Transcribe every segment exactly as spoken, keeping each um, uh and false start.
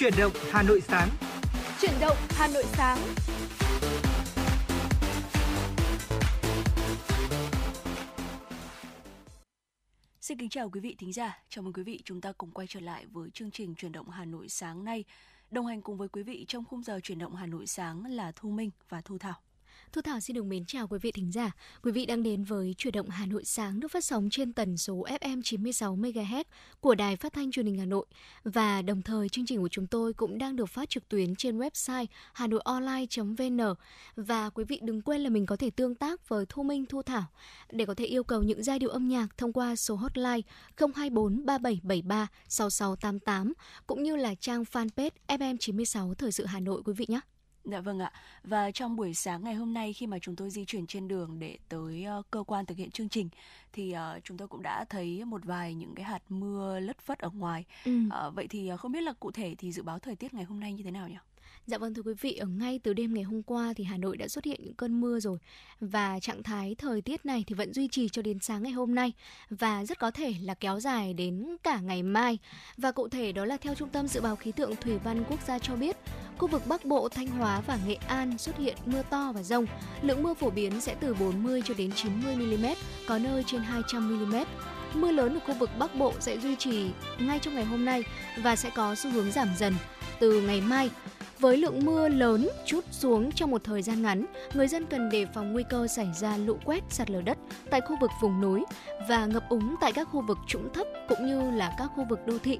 Chuyển động Hà Nội sáng. Chuyển động Hà Nội sáng. Xin kính chào quý vị thính giả. Chào mừng quý vị, chúng ta cùng quay trở lại với chương trình Chuyển động Hà Nội sáng nay. Đồng hành cùng với quý vị trong khung giờ Chuyển động Hà Nội sáng là Thu Minh và Thu Thảo. Thu Thảo xin được mến chào quý vị thính giả. Quý vị đang đến với Chuyển động Hà Nội sáng được phát sóng trên tần số ép em chín mươi sáu mê ga héc của Đài Phát Thanh Truyền hình Hà Nội. Và đồng thời chương trình của chúng tôi cũng đang được phát trực tuyến trên website hanoionline chấm vê en. Và quý vị đừng quên là mình có thể tương tác với Thu Minh, Thu Thảo để có thể yêu cầu những giai điệu âm nhạc thông qua số hotline không hai bốn ba bảy bảy ba sáu sáu tám tám cũng như là trang fanpage ép em chín mươi sáu Thời sự Hà Nội quý vị nhé. Dạ vâng ạ. Và trong buổi sáng ngày hôm nay khi mà chúng tôi di chuyển trên đường để tới uh, cơ quan thực hiện chương trình thì uh, chúng tôi cũng đã thấy một vài những cái hạt mưa lất phất ở ngoài. Ừ. Uh, vậy thì uh, không biết là cụ thể thì dự báo thời tiết ngày hôm nay như thế nào nhỉ? Dạ vâng thưa quý vị, ở ngay từ đêm ngày hôm qua thì Hà Nội đã xuất hiện những cơn mưa rồi. Và trạng thái thời tiết này thì vẫn duy trì cho đến sáng ngày hôm nay và rất có thể là kéo dài đến cả ngày mai. Và cụ thể đó là theo Trung tâm Dự báo Khí tượng Thủy văn Quốc gia cho biết, khu vực Bắc Bộ, Thanh Hóa và Nghệ An xuất hiện mưa to và dông. Lượng mưa phổ biến sẽ từ bốn mươi cho đến chín mươi mi li mét, có nơi trên hai trăm mi li mét. Mưa lớn ở khu vực Bắc Bộ sẽ duy trì ngay trong ngày hôm nay và sẽ có xu hướng giảm dần từ ngày mai. Với lượng mưa lớn trút xuống trong một thời gian ngắn, người dân cần đề phòng nguy cơ xảy ra lũ quét, sạt lở đất tại khu vực vùng núi và ngập úng tại các khu vực trũng thấp cũng như là các khu vực đô thị.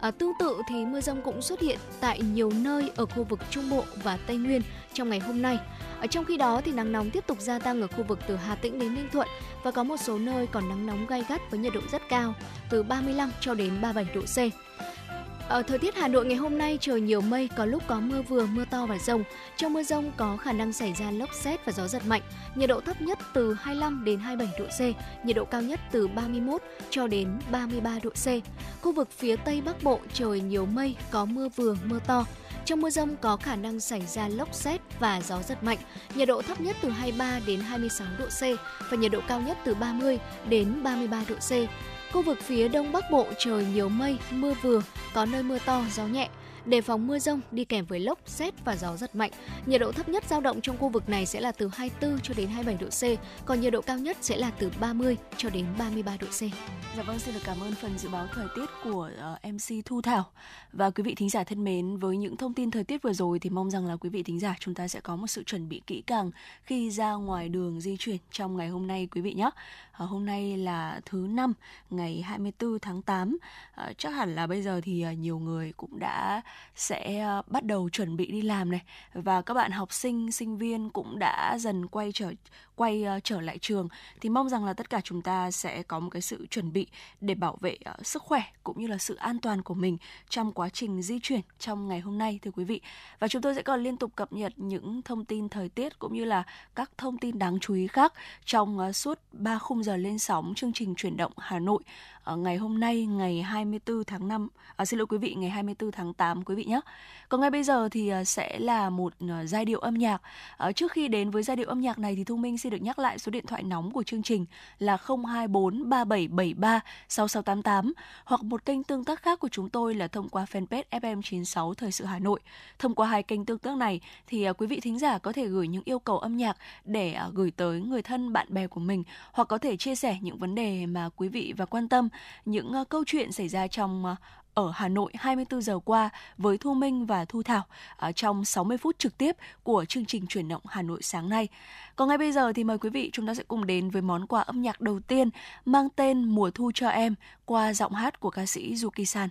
À, tương tự thì mưa dông cũng xuất hiện tại nhiều nơi ở khu vực Trung Bộ và Tây Nguyên trong ngày hôm nay. Ở trong khi đó thì nắng nóng tiếp tục gia tăng ở khu vực từ Hà Tĩnh đến Ninh Thuận và có một số nơi còn nắng nóng gay gắt với nhiệt độ rất cao từ ba mươi lăm cho đến ba mươi bảy độ C. Ở thời tiết Hà Nội ngày hôm nay trời nhiều mây, có lúc có mưa vừa, mưa to và dông. Trong mưa dông có khả năng xảy ra lốc sét và gió giật mạnh. Nhiệt độ thấp nhất từ hai mươi lăm đến hai mươi bảy độ C, nhiệt độ cao nhất từ ba mươi mốt cho đến ba mươi ba độ C. Khu vực phía Tây Bắc Bộ trời nhiều mây, có mưa vừa, mưa to. Trong mưa dông có khả năng xảy ra lốc sét và gió giật mạnh. Nhiệt độ thấp nhất từ hai mươi ba đến hai mươi sáu độ C và nhiệt độ cao nhất từ ba mươi đến ba mươi ba độ C. Khu vực phía Đông Bắc Bộ trời nhiều mây, mưa vừa, có nơi mưa to, gió nhẹ. Đề phòng mưa dông đi kèm với lốc, sét và gió giật mạnh. Nhiệt độ thấp nhất dao động trong khu vực này sẽ là từ hai mươi tư cho đến hai mươi bảy độ C, còn nhiệt độ cao nhất sẽ là từ ba mươi cho đến ba mươi ba độ C. Dạ vâng, xin được cảm ơn phần dự báo thời tiết của uh, em xê Thu Thảo. Và quý vị thính giả thân mến, với những thông tin thời tiết vừa rồi thì mong rằng là quý vị thính giả chúng ta sẽ có một sự chuẩn bị kỹ càng khi ra ngoài đường di chuyển trong ngày hôm nay quý vị nhé. Uh, hôm nay là thứ năm, ngày hai mươi tư tháng tám. Uh, chắc hẳn là bây giờ thì uh, nhiều người cũng đã sẽ bắt đầu chuẩn bị đi làm này và các bạn học sinh, sinh viên cũng đã dần quay trở quay trở lại trường thì mong rằng là tất cả chúng ta sẽ có một cái sự chuẩn bị để bảo vệ sức khỏe cũng như là sự an toàn của mình trong quá trình di chuyển trong ngày hôm nay thưa quý vị. Và chúng tôi sẽ còn liên tục cập nhật những thông tin thời tiết cũng như là các thông tin đáng chú ý khác trong suốt ba khung giờ lên sóng chương trình Chuyển động Hà Nội ngày hôm nay ngày hai mươi tư tháng năm, à, xin lỗi quý vị, ngày hai mươi tư tháng tám quý vị nhé. Còn ngay bây giờ thì sẽ là một giai điệu âm nhạc. À, trước khi đến với giai điệu âm nhạc này thì Thu Minh xin được nhắc lại số điện thoại nóng của chương trình là không hai bốn ba bảy bảy ba sáu sáu tám tám hoặc một kênh tương tác khác của chúng tôi là thông qua fanpage ép em chín sáu Thời sự Hà Nội. Thông qua hai kênh tương tác này thì quý vị thính giả có thể gửi những yêu cầu âm nhạc để gửi tới người thân bạn bè của mình hoặc có thể chia sẻ những vấn đề mà quý vị và quan tâm, những uh, câu chuyện xảy ra trong uh, ở Hà Nội hai mươi tư giờ qua với Thu Minh và Thu Thảo uh, trong sáu mươi phút trực tiếp của chương trình Chuyển động Hà Nội sáng nay. Còn ngay bây giờ thì mời quý vị chúng ta sẽ cùng đến với món quà âm nhạc đầu tiên mang tên Mùa Thu Cho Em qua giọng hát của ca sĩ Yuki San.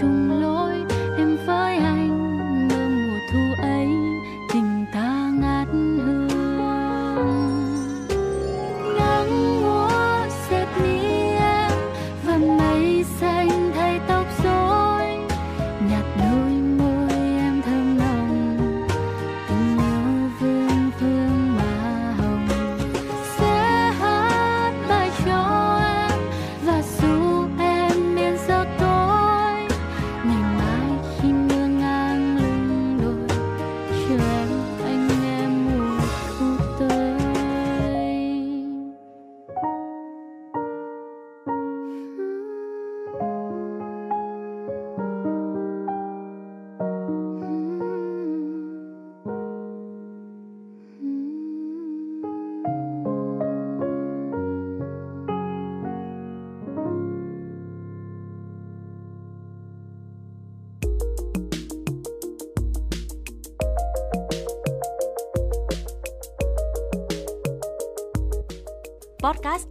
chung lối em với anh, mơ mùa thu ấy tình ta ngát hương. Nắng múa dệt mi em và mây xanh thay tóc rối, nhạt đôi môi em thơm nồng, tình yêu vương vương mà hồng. Sẽ hát bài cho em và dù em miền gió tối, ngày mai khi mưa ngang lưng đồi chờ em anh em mùa thu tới. Podcast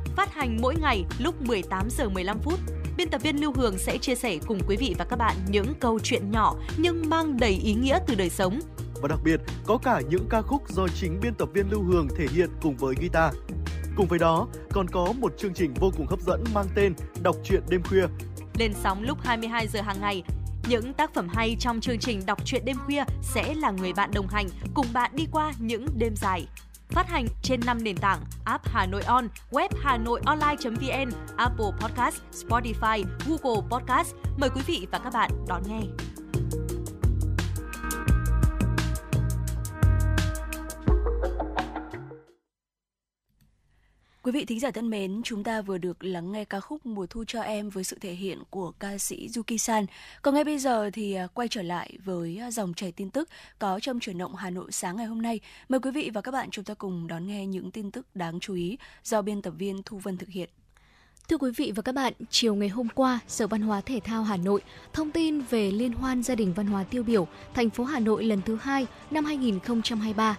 phát hành mỗi ngày lúc mười tám giờ mười lăm phút. Biên tập viên Lưu Hương sẽ chia sẻ cùng quý vị và các bạn những câu chuyện nhỏ nhưng mang đầy ý nghĩa từ đời sống. Và đặc biệt, có cả những ca khúc do chính biên tập viên Lưu Hương thể hiện cùng với guitar. Cùng với đó, còn có một chương trình vô cùng hấp dẫn mang tên Đọc truyện đêm khuya, lên sóng lúc hai mươi hai giờ hàng ngày. Những tác phẩm hay trong chương trình Đọc truyện đêm khuya sẽ là người bạn đồng hành cùng bạn đi qua những đêm dài. Phát hành trên năm nền tảng: app Hà Nội On, web hanoionline chấm vn, Apple Podcast, Spotify, Google Podcast. Mời quý vị và các bạn đón nghe. Quý vị thính giả thân mến, chúng ta vừa được lắng nghe ca khúc Mùa thu cho em với sự thể hiện của ca sĩ Yuki San. Còn ngay bây giờ thì quay trở lại với dòng chảy tin tức có trong Chuyển động Hà Nội sáng ngày hôm nay. Mời quý vị và các bạn chúng ta cùng đón nghe những tin tức đáng chú ý do biên tập viên Thu Vân thực hiện. Thưa quý vị và các bạn, chiều ngày hôm qua, Sở Văn hóa Thể thao Hà Nội thông tin về Liên hoan Gia đình Văn hóa tiêu biểu thành phố Hà Nội lần thứ hai năm hai không hai ba.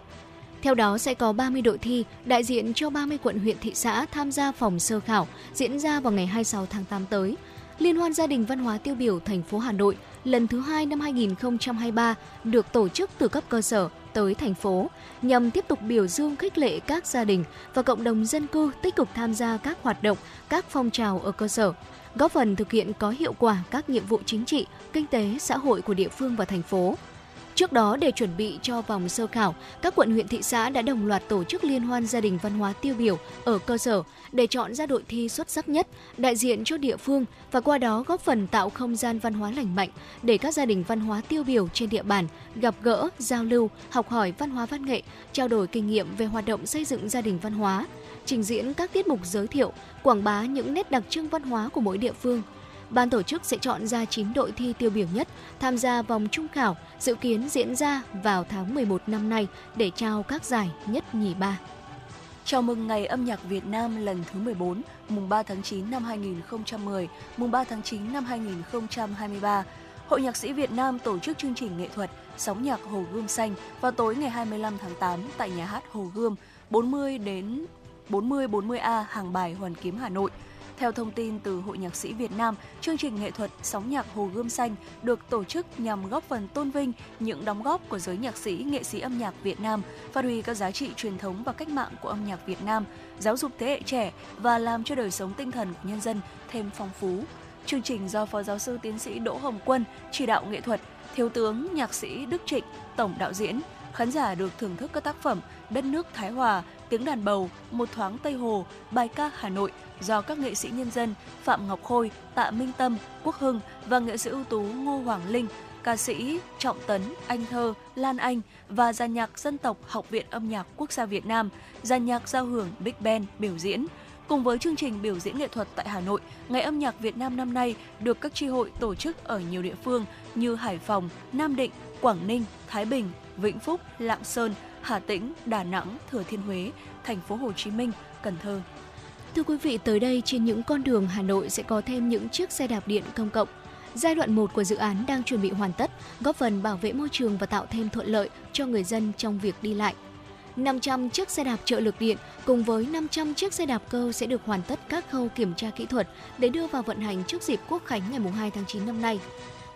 Theo đó, sẽ có ba mươi đội thi đại diện cho ba mươi quận, huyện, thị xã tham gia vòng sơ khảo diễn ra vào ngày hai mươi sáu tháng tám tới. Liên hoan Gia đình Văn hóa tiêu biểu thành phố Hà Nội lần thứ hai năm hai không hai ba được tổ chức từ cấp cơ sở tới thành phố nhằm tiếp tục biểu dương, khích lệ các gia đình và cộng đồng dân cư tích cực tham gia các hoạt động, các phong trào ở cơ sở, góp phần thực hiện có hiệu quả các nhiệm vụ chính trị, kinh tế, xã hội của địa phương và thành phố. Trước đó, để chuẩn bị cho vòng sơ khảo, các quận, huyện, thị xã đã đồng loạt tổ chức Liên hoan Gia đình Văn hóa tiêu biểu ở cơ sở để chọn ra đội thi xuất sắc nhất, đại diện cho địa phương và qua đó góp phần tạo không gian văn hóa lành mạnh để các gia đình văn hóa tiêu biểu trên địa bàn gặp gỡ, giao lưu, học hỏi văn hóa văn nghệ, trao đổi kinh nghiệm về hoạt động xây dựng gia đình văn hóa, trình diễn các tiết mục giới thiệu, quảng bá những nét đặc trưng văn hóa của mỗi địa phương. Ban tổ chức sẽ chọn ra chín đội thi tiêu biểu nhất tham gia vòng chung khảo, dự kiến diễn ra vào tháng mười một năm nay để trao các giải nhất, nhì, ba. Chào mừng Ngày Âm nhạc Việt Nam lần thứ mười bốn, mùng ba tháng chín năm hai không một không, mùng ba tháng chín năm hai không hai ba. Hội Nhạc sĩ Việt Nam tổ chức chương trình nghệ thuật Sóng Nhạc Hồ Gươm Xanh vào tối ngày hai mươi lăm tháng tám tại nhà hát Hồ Gươm, bốn mươi đến bốn mươi bốn mươi A Hàng Bài, Hoàn Kiếm, Hà Nội. Theo thông tin từ Hội Nhạc sĩ Việt Nam, chương trình nghệ thuật Sóng Nhạc Hồ Gươm Xanh được tổ chức nhằm góp phần tôn vinh những đóng góp của giới nhạc sĩ, nghệ sĩ âm nhạc Việt Nam, phát huy các giá trị truyền thống và cách mạng của âm nhạc Việt Nam, giáo dục thế hệ trẻ và làm cho đời sống tinh thần của nhân dân thêm phong phú. Chương trình do Phó Giáo sư Tiến sĩ Đỗ Hồng Quân chỉ đạo nghệ thuật, Thiếu tướng Nhạc sĩ Đức Trịnh tổng đạo diễn. Khán giả được thưởng thức các tác phẩm Đất nước Thái Hòa, Tiếng đàn bầu, Một thoáng Tây Hồ, Bài ca Hà Nội do các nghệ sĩ nhân dân Phạm Ngọc Khôi, Tạ Minh Tâm, Quốc Hưng và nghệ sĩ ưu tú Ngô Hoàng Linh, ca sĩ Trọng Tấn, Anh Thơ, Lan Anh và dàn nhạc dân tộc Học viện Âm nhạc Quốc gia Việt Nam, dàn nhạc giao hưởng Big Band biểu diễn. Cùng với chương trình biểu diễn nghệ thuật tại Hà Nội, Ngày Âm nhạc Việt Nam năm nay được các chi hội tổ chức ở nhiều địa phương như Hải Phòng, Nam Định, Quảng Ninh, Thái Bình, Vĩnh Phúc, Lạng Sơn, Hà Tĩnh, Đà Nẵng, Thừa Thiên Huế, Thành phố Hồ Chí Minh, Cần Thơ. Thưa quý vị, tới đây trên những con đường Hà Nội sẽ có thêm những chiếc xe đạp điện công cộng. Giai đoạn một của dự án đang chuẩn bị hoàn tất, góp phần bảo vệ môi trường và tạo thêm thuận lợi cho người dân trong việc đi lại. năm trăm chiếc xe đạp trợ lực điện cùng với năm trăm chiếc xe đạp cơ sẽ được hoàn tất các khâu kiểm tra kỹ thuật để đưa vào vận hành trước dịp Quốc khánh ngày hai tháng chín năm nay.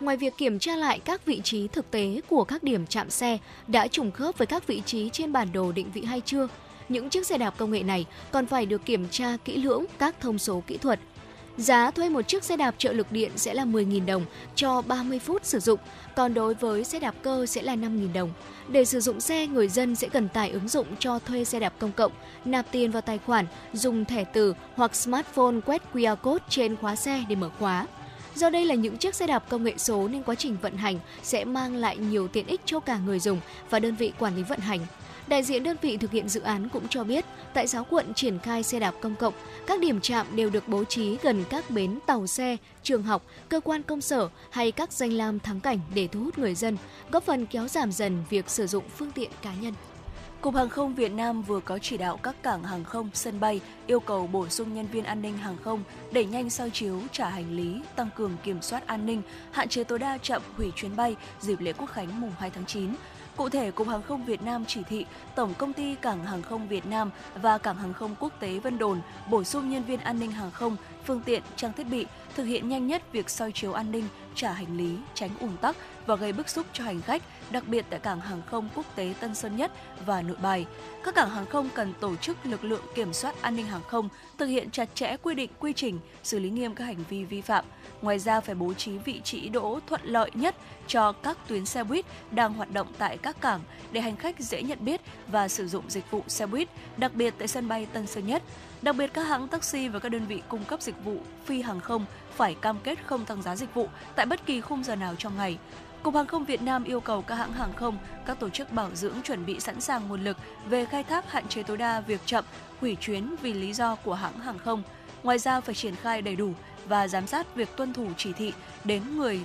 Ngoài việc kiểm tra lại các vị trí thực tế của các điểm trạm xe đã trùng khớp với các vị trí trên bản đồ định vị hay chưa, những chiếc xe đạp công nghệ này còn phải được kiểm tra kỹ lưỡng các thông số kỹ thuật. Giá thuê một chiếc xe đạp trợ lực điện sẽ là mười nghìn đồng cho ba mươi phút sử dụng, còn đối với xe đạp cơ sẽ là năm nghìn đồng. Để sử dụng xe, người dân sẽ cần tải ứng dụng cho thuê xe đạp công cộng, nạp tiền vào tài khoản, dùng thẻ từ hoặc smartphone quét quy rờ code trên khóa xe để mở khóa. Do đây là những chiếc xe đạp công nghệ số nên quá trình vận hành sẽ mang lại nhiều tiện ích cho cả người dùng và đơn vị quản lý vận hành. Đại diện đơn vị thực hiện dự án cũng cho biết, tại sáu quận triển khai xe đạp công cộng, các điểm trạm đều được bố trí gần các bến tàu xe, trường học, cơ quan công sở hay các danh lam thắng cảnh để thu hút người dân, góp phần kéo giảm dần việc sử dụng phương tiện cá nhân. Cục Hàng không Việt Nam vừa có chỉ đạo các cảng hàng không, sân bay yêu cầu bổ sung nhân viên an ninh hàng không, đẩy nhanh soi chiếu, trả hành lý, tăng cường kiểm soát an ninh, hạn chế tối đa chậm hủy chuyến bay dịp lễ Quốc khánh mùng hai tháng chín. Cụ thể, Cục Hàng không Việt Nam chỉ thị Tổng Công ty Cảng Hàng không Việt Nam và Cảng Hàng không Quốc tế Vân Đồn bổ sung nhân viên an ninh hàng không, phương tiện, trang thiết bị, thực hiện nhanh nhất việc soi chiếu an ninh, trả hành lý, tránh ùn tắc và gây bức xúc cho hành khách, đặc biệt tại Cảng Hàng không Quốc tế Tân Sơn Nhất và Nội Bài. Các cảng hàng không cần tổ chức lực lượng kiểm soát an ninh hàng không, thực hiện chặt chẽ quy định, quy trình, xử lý nghiêm các hành vi vi phạm. Ngoài ra, phải bố trí vị trí đỗ thuận lợi nhất cho các tuyến xe buýt đang hoạt động tại các cảng để hành khách dễ nhận biết và sử dụng dịch vụ xe buýt, đặc biệt tại sân bay Tân Sơn Nhất. Đặc biệt, các hãng taxi và các đơn vị cung cấp dịch vụ phi hàng không phải cam kết không tăng giá dịch vụ tại bất kỳ khung giờ nào trong ngày. Cục Hàng không Việt Nam yêu cầu các hãng hàng không, các tổ chức bảo dưỡng chuẩn bị sẵn sàng nguồn lực về khai thác, hạn chế tối đa việc chậm, hủy chuyến vì lý do của hãng hàng không. Ngoài ra, phải triển khai đầy đủ và giám sát việc tuân thủ chỉ thị đến người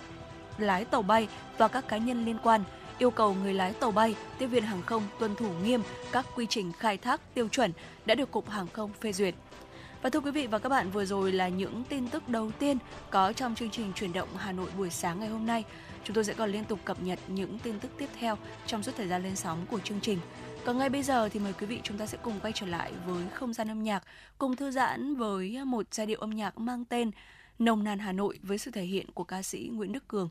lái tàu bay và các cá nhân liên quan. Yêu cầu người lái tàu bay, tiếp viên hàng không tuân thủ nghiêm các quy trình khai thác tiêu chuẩn đã được Cục Hàng không phê duyệt. Và thưa quý vị và các bạn, vừa rồi là những tin tức đầu tiên có trong chương trình Chuyển động Hà Nội buổi sáng ngày hôm nay. Chúng tôi sẽ còn liên tục cập nhật những tin tức tiếp theo trong suốt thời gian lên sóng của chương trình. Còn ngay bây giờ thì mời quý vị chúng ta sẽ cùng quay trở lại với không gian âm nhạc, cùng thư giãn với một giai điệu âm nhạc mang tên Nồng nàn Hà Nội với sự thể hiện của ca sĩ Nguyễn Đức Cường.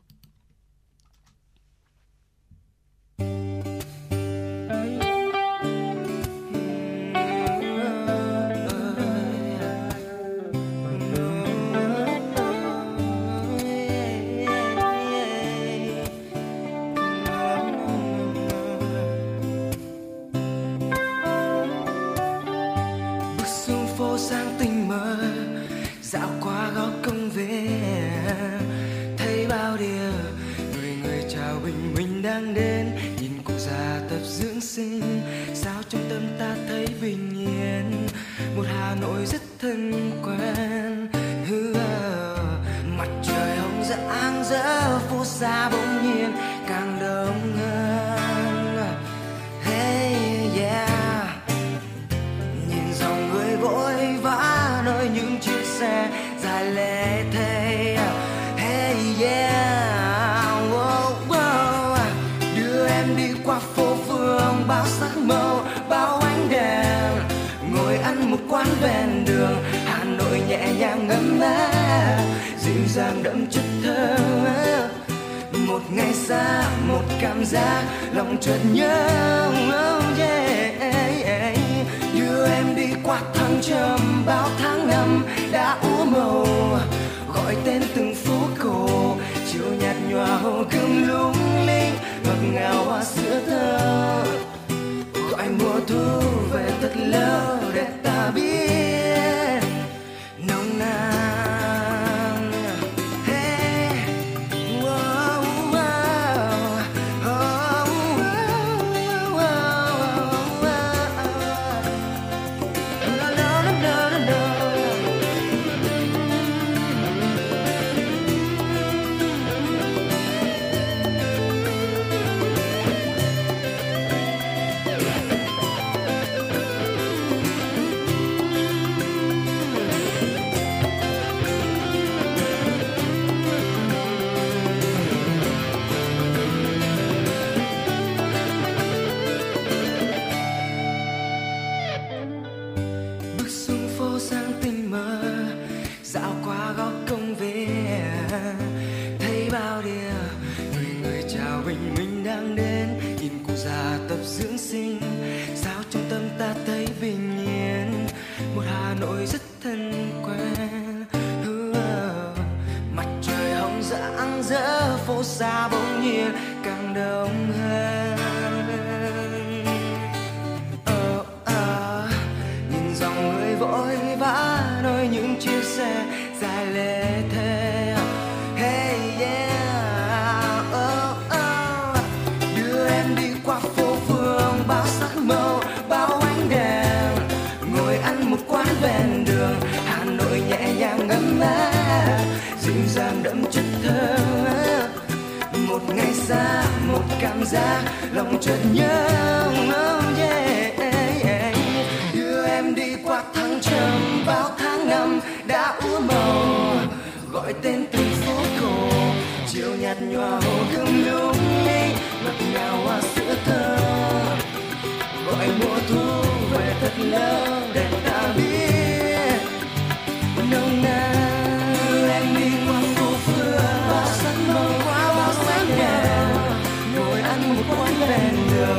Sang tình mơ dạo qua góc công viên, thấy bao điều người người chào bình minh đang đến, nhìn cụ già tập dưỡng sinh, sao trong tâm ta thấy bình yên, một Hà Nội rất thân quen. Mặt trời hồng rạng rỡ phố xa bỗng nhiên càng đông hơn. Hey yeah, vội vã nơi những chiếc xe dài lê thê. Hey yeah, wow, wow. Đưa em đi qua phố phường bao sắc màu, bao ánh đèn, ngồi ăn một quán ven đường. Hà Nội nhẹ nhàng ngâm nga, dịu dàng đậm chất thơ. Một ngày xa, một cảm giác lòng chợt nhớ. Oh yeah, đưa em đi qua tháng trầm bao tháng năm đã úa màu, gọi tên từng phố cổ, chiều nhạt nhòa hồ gươm lung linh, ngọt ngào hoa sữa thơ, gọi mùa thu về thật lâu để ta biết nồng nàn. Hey, wow, wow, oh, wow, wow. No, no, no, no, no. dưỡng sinh, sao trong tâm ta thấy bình yên, một Hà Nội rất thân quen. Mặt trời hồng rạng rỡ, phố xa bỗng nhiên càng đông hơn. Oh, oh. Nhìn dòng người vội vã nơi những chiếc xe dài lề thề. Hey yeah, oh, oh. Đưa em đi qua phố phường bao sắc màu, bao ánh đèn. Ngồi ăn một quán ven đường, Hà Nội nhẹ nhàng ngấm mát, dịu dàng đậm chất thơ. Một ngày xa, một cảm giác lòng chợt nhớ. Oh yeah, yeah. Đưa em đi qua tháng trầm, bao tháng năm đã úa màu, gọi tên từng phố cổ. Chiều nhạt nhòa hồ gươm lung linh, ngọt ngào hoa sữa thơ, gọi mùa thu về thật lâu để ta biết nồng nàn. Đưa em đi qua phố phường bao sắc màu, bao sắc đèn, ngồi ăn một quán ven đường.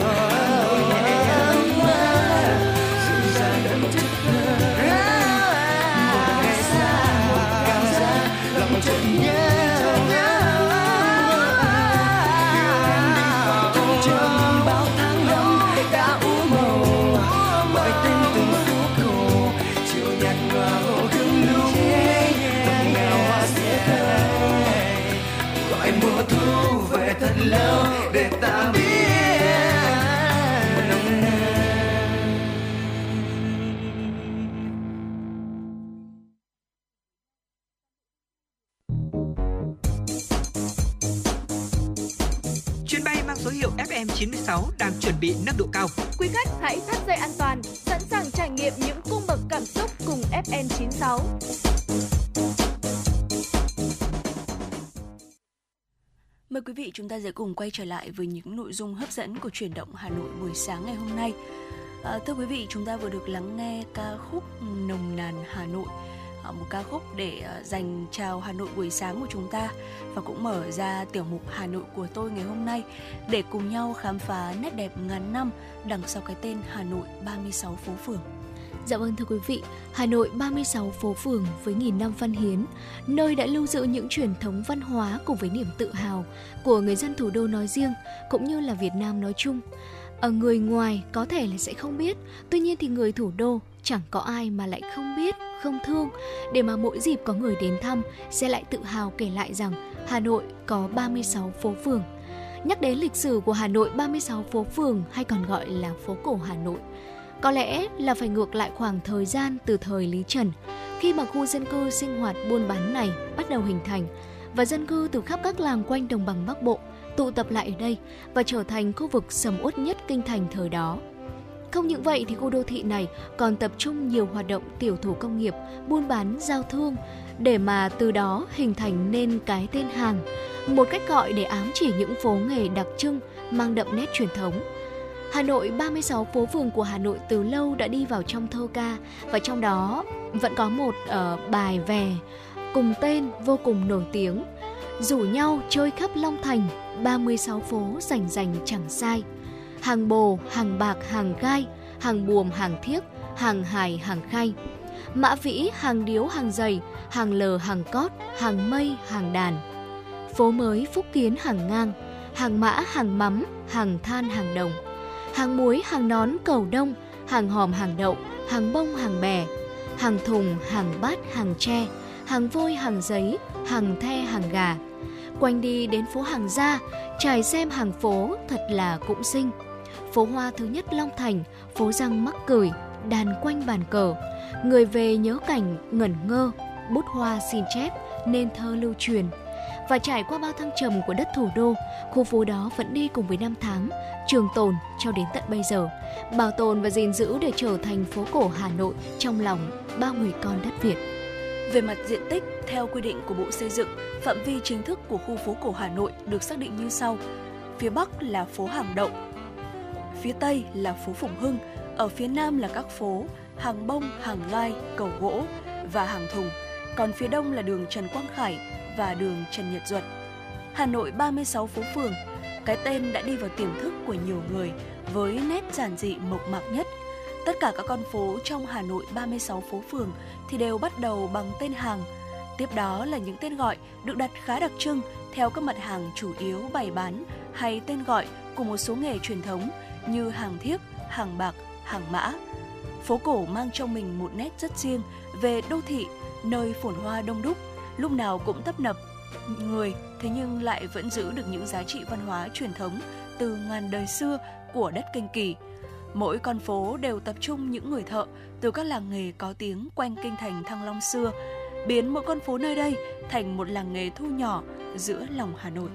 Lâu để ta biết. Chuyến bay mang số hiệu F M chín sáu đang chuẩn bị nâng độ cao. Quý khách hãy thắt dây an toàn, sẵn sàng trải nghiệm những cung bậc cảm xúc cùng F M chín sáu. Mời quý vị, chúng ta sẽ cùng quay trở lại với những nội dung hấp dẫn của Chuyển động Hà Nội buổi sáng ngày hôm nay. À, thưa quý vị, chúng ta vừa được lắng nghe ca khúc Nồng Nàn Hà Nội, à, một ca khúc để dành chào Hà Nội buổi sáng của chúng ta, và cũng mở ra tiểu mục Hà Nội của tôi ngày hôm nay để cùng nhau khám phá nét đẹp ngàn năm đằng sau cái tên Hà Nội ba mươi sáu phố phường. Dạ vâng thưa quý vị, Hà Nội ba mươi sáu phố phường với nghìn năm văn hiến, nơi đã lưu giữ những truyền thống văn hóa cùng với niềm tự hào của người dân thủ đô nói riêng cũng như là Việt Nam nói chung. Ở người ngoài có thể là sẽ không biết, tuy nhiên thì người thủ đô chẳng có ai mà lại không biết, không thương, để mà mỗi dịp có người đến thăm sẽ lại tự hào kể lại rằng Hà Nội có ba mươi sáu phố phường. Nhắc đến lịch sử của Hà Nội ba mươi sáu phố phường hay còn gọi là phố cổ Hà Nội, có lẽ là phải ngược lại khoảng thời gian từ thời Lý Trần, khi mà khu dân cư sinh hoạt buôn bán này bắt đầu hình thành và dân cư từ khắp các làng quanh đồng bằng Bắc Bộ tụ tập lại ở đây và trở thành khu vực sầm uất nhất kinh thành thời đó. Không những vậy thì khu đô thị này còn tập trung nhiều hoạt động tiểu thủ công nghiệp, buôn bán, giao thương để mà từ đó hình thành nên cái tên hàng, một cách gọi để ám chỉ những phố nghề đặc trưng mang đậm nét truyền thống. Hà Nội ba mươi sáu phố phường của Hà Nội từ lâu đã đi vào trong thơ ca, và trong đó vẫn có một uh, bài về cùng tên vô cùng nổi tiếng: rủ nhau chơi khắp Long Thành, ba mươi sáu phố rành rành chẳng sai. Hàng bồ, hàng bạc, hàng gai, hàng buồm, hàng thiếc, hàng hài, hàng khay, mã vĩ, hàng điếu, hàng giày, hàng lờ, hàng cót, hàng mây, hàng đàn. Phố mới, Phúc Kiến, hàng ngang, hàng mã, hàng mắm, hàng than, hàng đồng, hàng muối, hàng nón, cầu đông, hàng hòm, hàng đậu, hàng bông, hàng bè, hàng thùng, hàng bát, hàng tre, hàng vôi, hàng giấy, hàng the, hàng gà. Quanh đi đến phố hàng gia, trải xem hàng phố thật là cũng xinh. Phố hoa thứ nhất Long Thành, phố răng mắc cười, đàn quanh bàn cờ. Người về nhớ cảnh ngẩn ngơ, bút hoa xin chép nên thơ lưu truyền. Và trải qua bao thăng trầm của đất thủ đô, khu phố đó vẫn đi cùng với năm tháng, trường tồn cho đến tận bây giờ, bảo tồn và gìn giữ để trở thành phố cổ Hà Nội trong lòng bao người con đất Việt. Về mặt diện tích, theo quy định của Bộ Xây dựng, phạm vi chính thức của khu phố cổ Hà Nội được xác định như sau: phía Bắc là phố Hàng Đậu, phía Tây là phố Phùng Hưng, ở phía Nam là các phố Hàng Bông, Hàng Gai, Cầu Gỗ và Hàng Thùng, còn phía Đông là đường Trần Quang Khải và đường Trần Nhật Duật. Hà Nội ba mươi sáu phố phường Cái tên đã đi vào tiềm thức của nhiều người với nét giản dị mộc mạc nhất. Tất cả các con phố trong Hà Nội ba mươi sáu phố phường thì đều bắt đầu bằng tên hàng. Tiếp đó là những tên gọi được đặt khá đặc trưng theo các mặt hàng chủ yếu bày bán hay tên gọi của một số nghề truyền thống như hàng thiếc, hàng bạc, hàng mã. Phố cổ mang trong mình một nét rất riêng về đô thị, nơi phồn hoa đông đúc, lúc nào cũng tấp nập người, thế nhưng lại vẫn giữ được những giá trị văn hóa truyền thống từ ngàn đời xưa của đất Kinh Kỳ. Mỗi con phố đều tập trung những người thợ từ các làng nghề có tiếng quanh kinh thành Thăng Long xưa, biến mỗi con phố nơi đây thành một làng nghề thu nhỏ giữa lòng Hà Nội.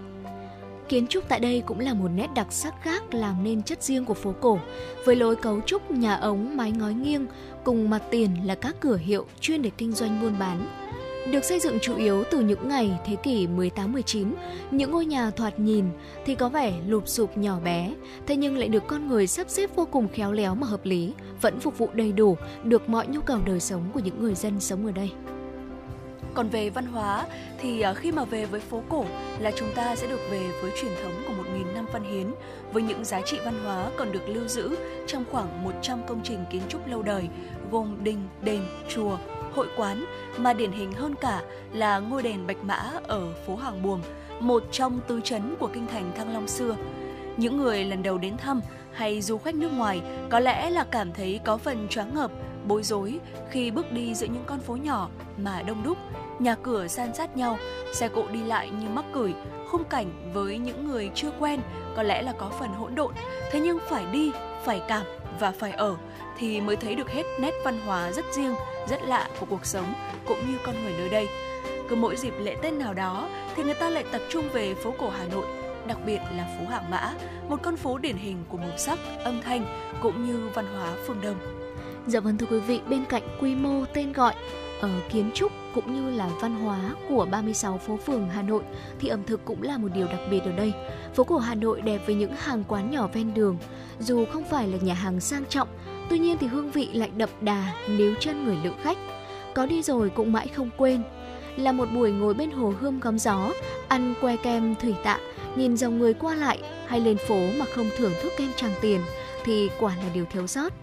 Kiến trúc tại đây cũng là một nét đặc sắc khác làm nên chất riêng của phố cổ, với lối cấu trúc nhà ống mái ngói nghiêng, cùng mặt tiền là các cửa hiệu chuyên để kinh doanh buôn bán. Được xây dựng chủ yếu từ những ngày thế kỷ mười tám mười chín, những ngôi nhà thoạt nhìn thì có vẻ lụp xụp nhỏ bé, thế nhưng lại được con người sắp xếp vô cùng khéo léo mà hợp lý, vẫn phục vụ đầy đủ được mọi nhu cầu đời sống của những người dân sống ở đây. Còn về văn hóa thì khi mà về với phố cổ là chúng ta sẽ được về với truyền thống của một nghìn năm văn hiến, với những giá trị văn hóa còn được lưu giữ trong khoảng một trăm công trình kiến trúc lâu đời gồm đình, đền, chùa, hội quán, mà điển hình hơn cả là ngôi đền Bạch Mã ở phố Hàng Buồm, một trong tứ trấn của kinh thành Thăng Long xưa. Những người lần đầu đến thăm hay du khách nước ngoài có lẽ là cảm thấy có phần choáng ngợp, bối rối khi bước đi giữa những con phố nhỏ mà đông đúc, nhà cửa san sát nhau, xe cộ đi lại như mắc cửi, khung cảnh với những người chưa quen có lẽ là có phần hỗn độn, thế nhưng phải đi, phải cảm và phải ở thì mới thấy được hết nét văn hóa rất riêng, rất lạ của cuộc sống cũng như con người nơi đây. Cứ mỗi dịp lễ Tết nào đó thì người ta lại tập trung về phố cổ Hà Nội, đặc biệt là phố Hàng Mã, một con phố điển hình của màu sắc, âm thanh cũng như văn hóa phương Đông. Dạ vâng thưa quý vị, bên cạnh quy mô, tên gọi, ở kiến trúc cũng như là văn hóa của ba mươi sáu phố phường Hà Nội thì ẩm thực cũng là một điều đặc biệt ở đây. Phố cổ Hà Nội đẹp với những hàng quán nhỏ ven đường, dù không phải là nhà hàng sang trọng, tuy nhiên thì hương vị lại đậm đà níu chân người lữ khách. Có đi rồi cũng mãi không quên là một buổi ngồi bên hồ Gươm gắm gió, ăn que kem Thủy Tạ, nhìn dòng người qua lại, hay lên phố mà không thưởng thức kem Tràng Tiền thì quả là điều thiếu sót.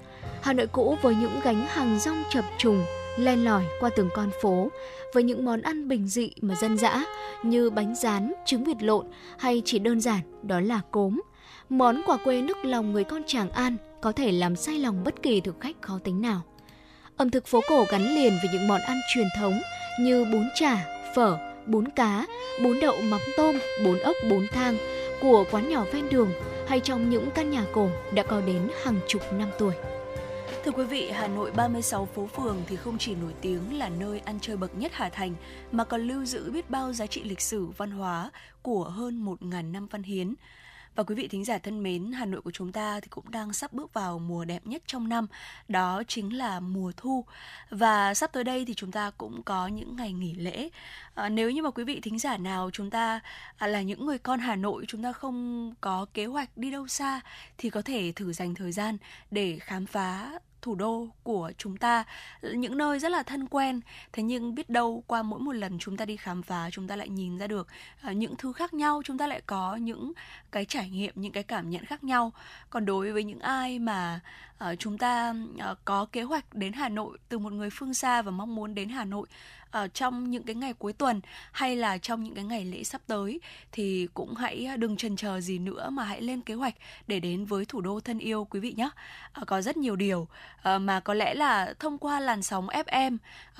Hà Nội cũ với những gánh hàng rong chập trùng len lỏi qua từng con phố, với những món ăn bình dị mà dân dã như bánh rán, trứng vịt lộn hay chỉ đơn giản đó là cốm. Món quà quê nức lòng người con Tràng An có thể làm say lòng bất kỳ thực khách khó tính nào. Ẩm thực phố cổ gắn liền với những món ăn truyền thống như bún chả, phở, bún cá, bún đậu mắm tôm, bún ốc, bún thang của quán nhỏ ven đường hay trong những căn nhà cổ đã có đến hàng chục năm tuổi. Thưa quý vị, Hà Nội ba mươi sáu phố phường thì không chỉ nổi tiếng là nơi ăn chơi bậc nhất Hà Thành mà còn lưu giữ biết bao giá trị lịch sử văn hóa của hơn một nghìn năm văn hiến. Và quý vị thính giả thân mến, Hà Nội của chúng ta thì cũng đang sắp bước vào mùa đẹp nhất trong năm, đó chính là mùa thu. Và sắp tới đây thì chúng ta cũng có những ngày nghỉ lễ. À, nếu như mà quý vị thính giả nào chúng ta à, là những người con Hà Nội, chúng ta không có kế hoạch đi đâu xa thì có thể thử dành thời gian để khám phá thủ đô của chúng ta, những nơi rất là thân quen. Thế nhưng biết đâu qua mỗi một lần chúng ta đi khám phá, chúng ta lại nhìn ra được những thứ khác nhau, chúng ta lại có những cái trải nghiệm, những cái cảm nhận khác nhau. Còn đối với những ai mà chúng ta có kế hoạch đến Hà Nội từ một người phương xa và mong muốn đến Hà Nội ở trong những cái ngày cuối tuần hay là trong những cái ngày lễ sắp tới thì cũng hãy đừng chần chờ gì nữa mà hãy lên kế hoạch để đến với thủ đô thân yêu quý vị nhé. Có rất nhiều điều mà có lẽ là thông qua làn sóng ép em,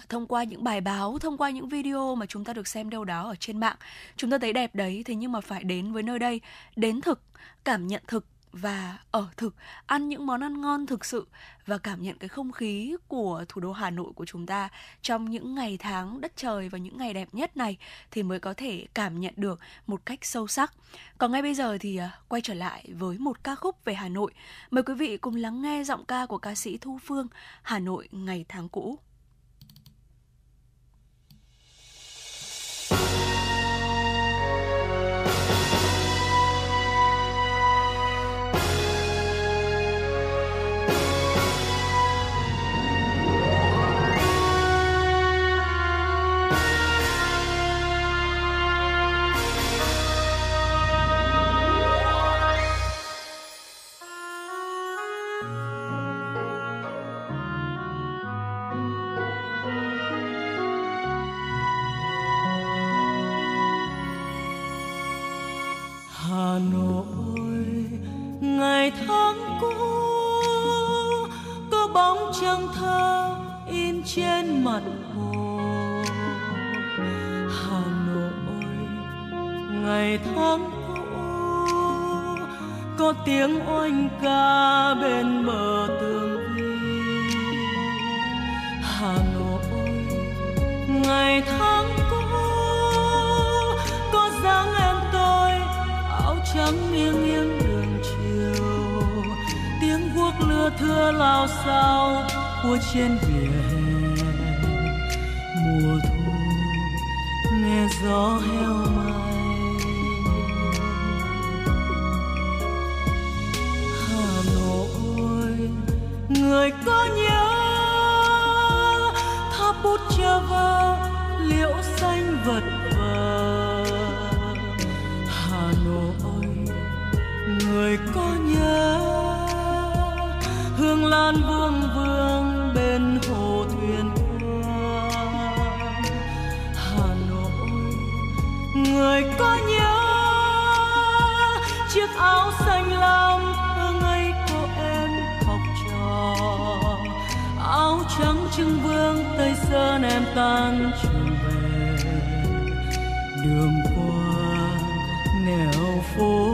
thông qua những bài báo, thông qua những video mà chúng ta được xem đâu đó ở trên mạng, chúng ta thấy đẹp đấy, thế nhưng mà phải đến với nơi đây, đến thực, cảm nhận thực và ở thực, ăn những món ăn ngon thực sự và cảm nhận cái không khí của thủ đô Hà Nội của chúng ta trong những ngày tháng đất trời và những ngày đẹp nhất này thì mới có thể cảm nhận được một cách sâu sắc. Còn ngay bây giờ thì quay trở lại với một ca khúc về Hà Nội. Mời quý vị cùng lắng nghe giọng ca của ca sĩ Thu Phương, Hà Nội ngày tháng cũ. Hà Nội ngày tháng cũ, có bóng trăng thơ in trên mặt hồ. Hà Nội ngày tháng cũ, có tiếng oanh ca bên bờ tường vi. Hà Nội ngày tháng cũ, có dáng em tôi áo trắng nghiêng nghiêng đường chiều, tiếng guốc lưa thưa lao xao của trên vỉa hè. Mùa thu nghe gió heo may. Hà Nội người có nhớ tháp bút chơ vơ liễu xanh vật vờ. Hà Nội người có nhớ hương lan vương vương bên hồ thuyền qua. Hà Nội người có nhớ chiếc áo xanh lam hương ấy của em học trò, áo trắng trưng vương Tây Sơn em tan trường về. Đường qua nẻo phố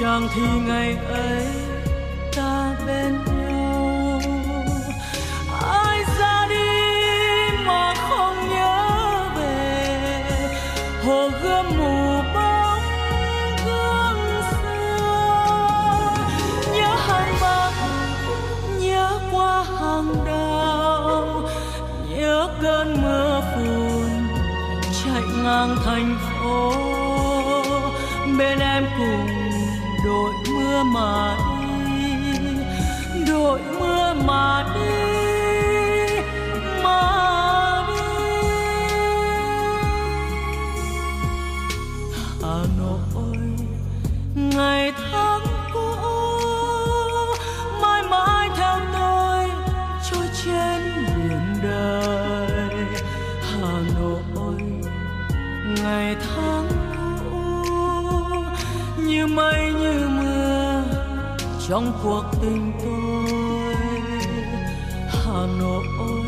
chàng thì ngày ấy ta bên nhau. Ai ra đi mà không nhớ về hồ gươm mù bóng gương xưa. Nhớ hàng bạc, nhớ qua hàng đào, nhớ cơn mưa phùn chạy ngang thành phố. Bên em cùng đội mưa mà đi, đội mưa mà đi, mà đi. Hà Nội ngày tháng cũ, mãi mãi theo tôi trôi trên biển đời. Hà Nội ngày tháng cũ, như mây như mưa trong cuộc tình tôi. Hà Nội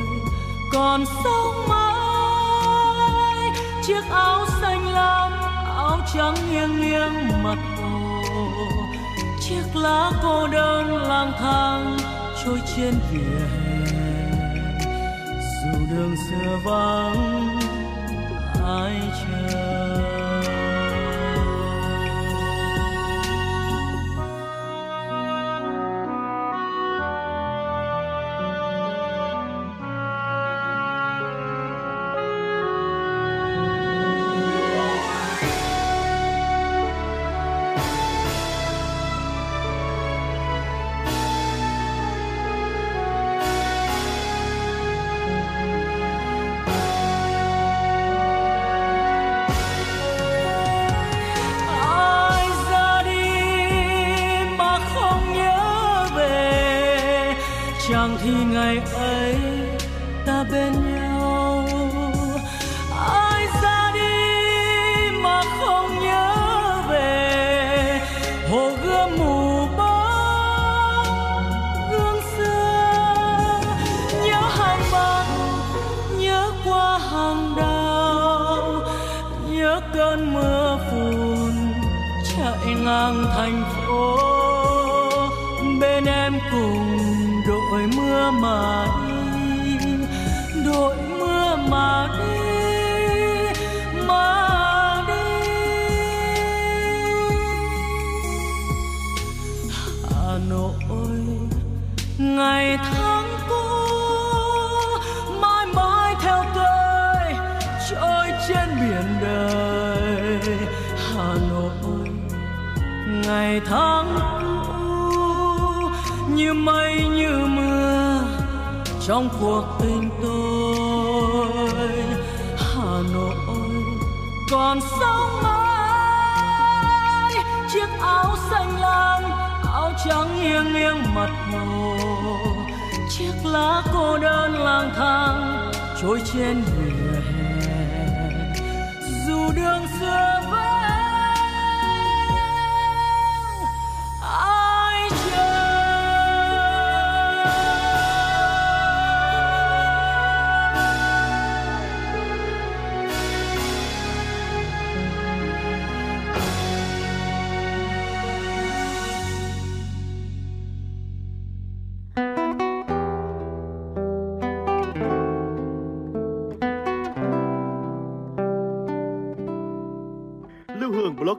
còn sống mãi, chiếc áo xanh lam áo trắng nghiêng nghiêng mặt hồ, chiếc lá cô đơn lang thang trôi trên vỉa hè. Dù đường xưa vắng ai chờ. Chàng thì ngày ấy ta bên nhau. Ai ra đi mà không nhớ về hồ gươm mù bóng gương xưa. Nhớ hàng bạc, nhớ qua hàng đào, nhớ cơn mưa phùn chạy ngang thành phố. Bên em cùng đội mưa mà đi, đội mưa mà đi, mà đi. Hà Nội ngày tháng cũ, mãi mãi theo tôi trôi trên biển đời. Hà Nội ngày tháng cũ, như mây như mưa trong cuộc tình tôi. Hà Nội còn sống mãi chiếc áo xanh lam, áo trắng nghiêng nghiêng mặt hồ, chiếc lá cô đơn lang thang trôi trên vỉa hè, dù đường xưa vắng ai chờ.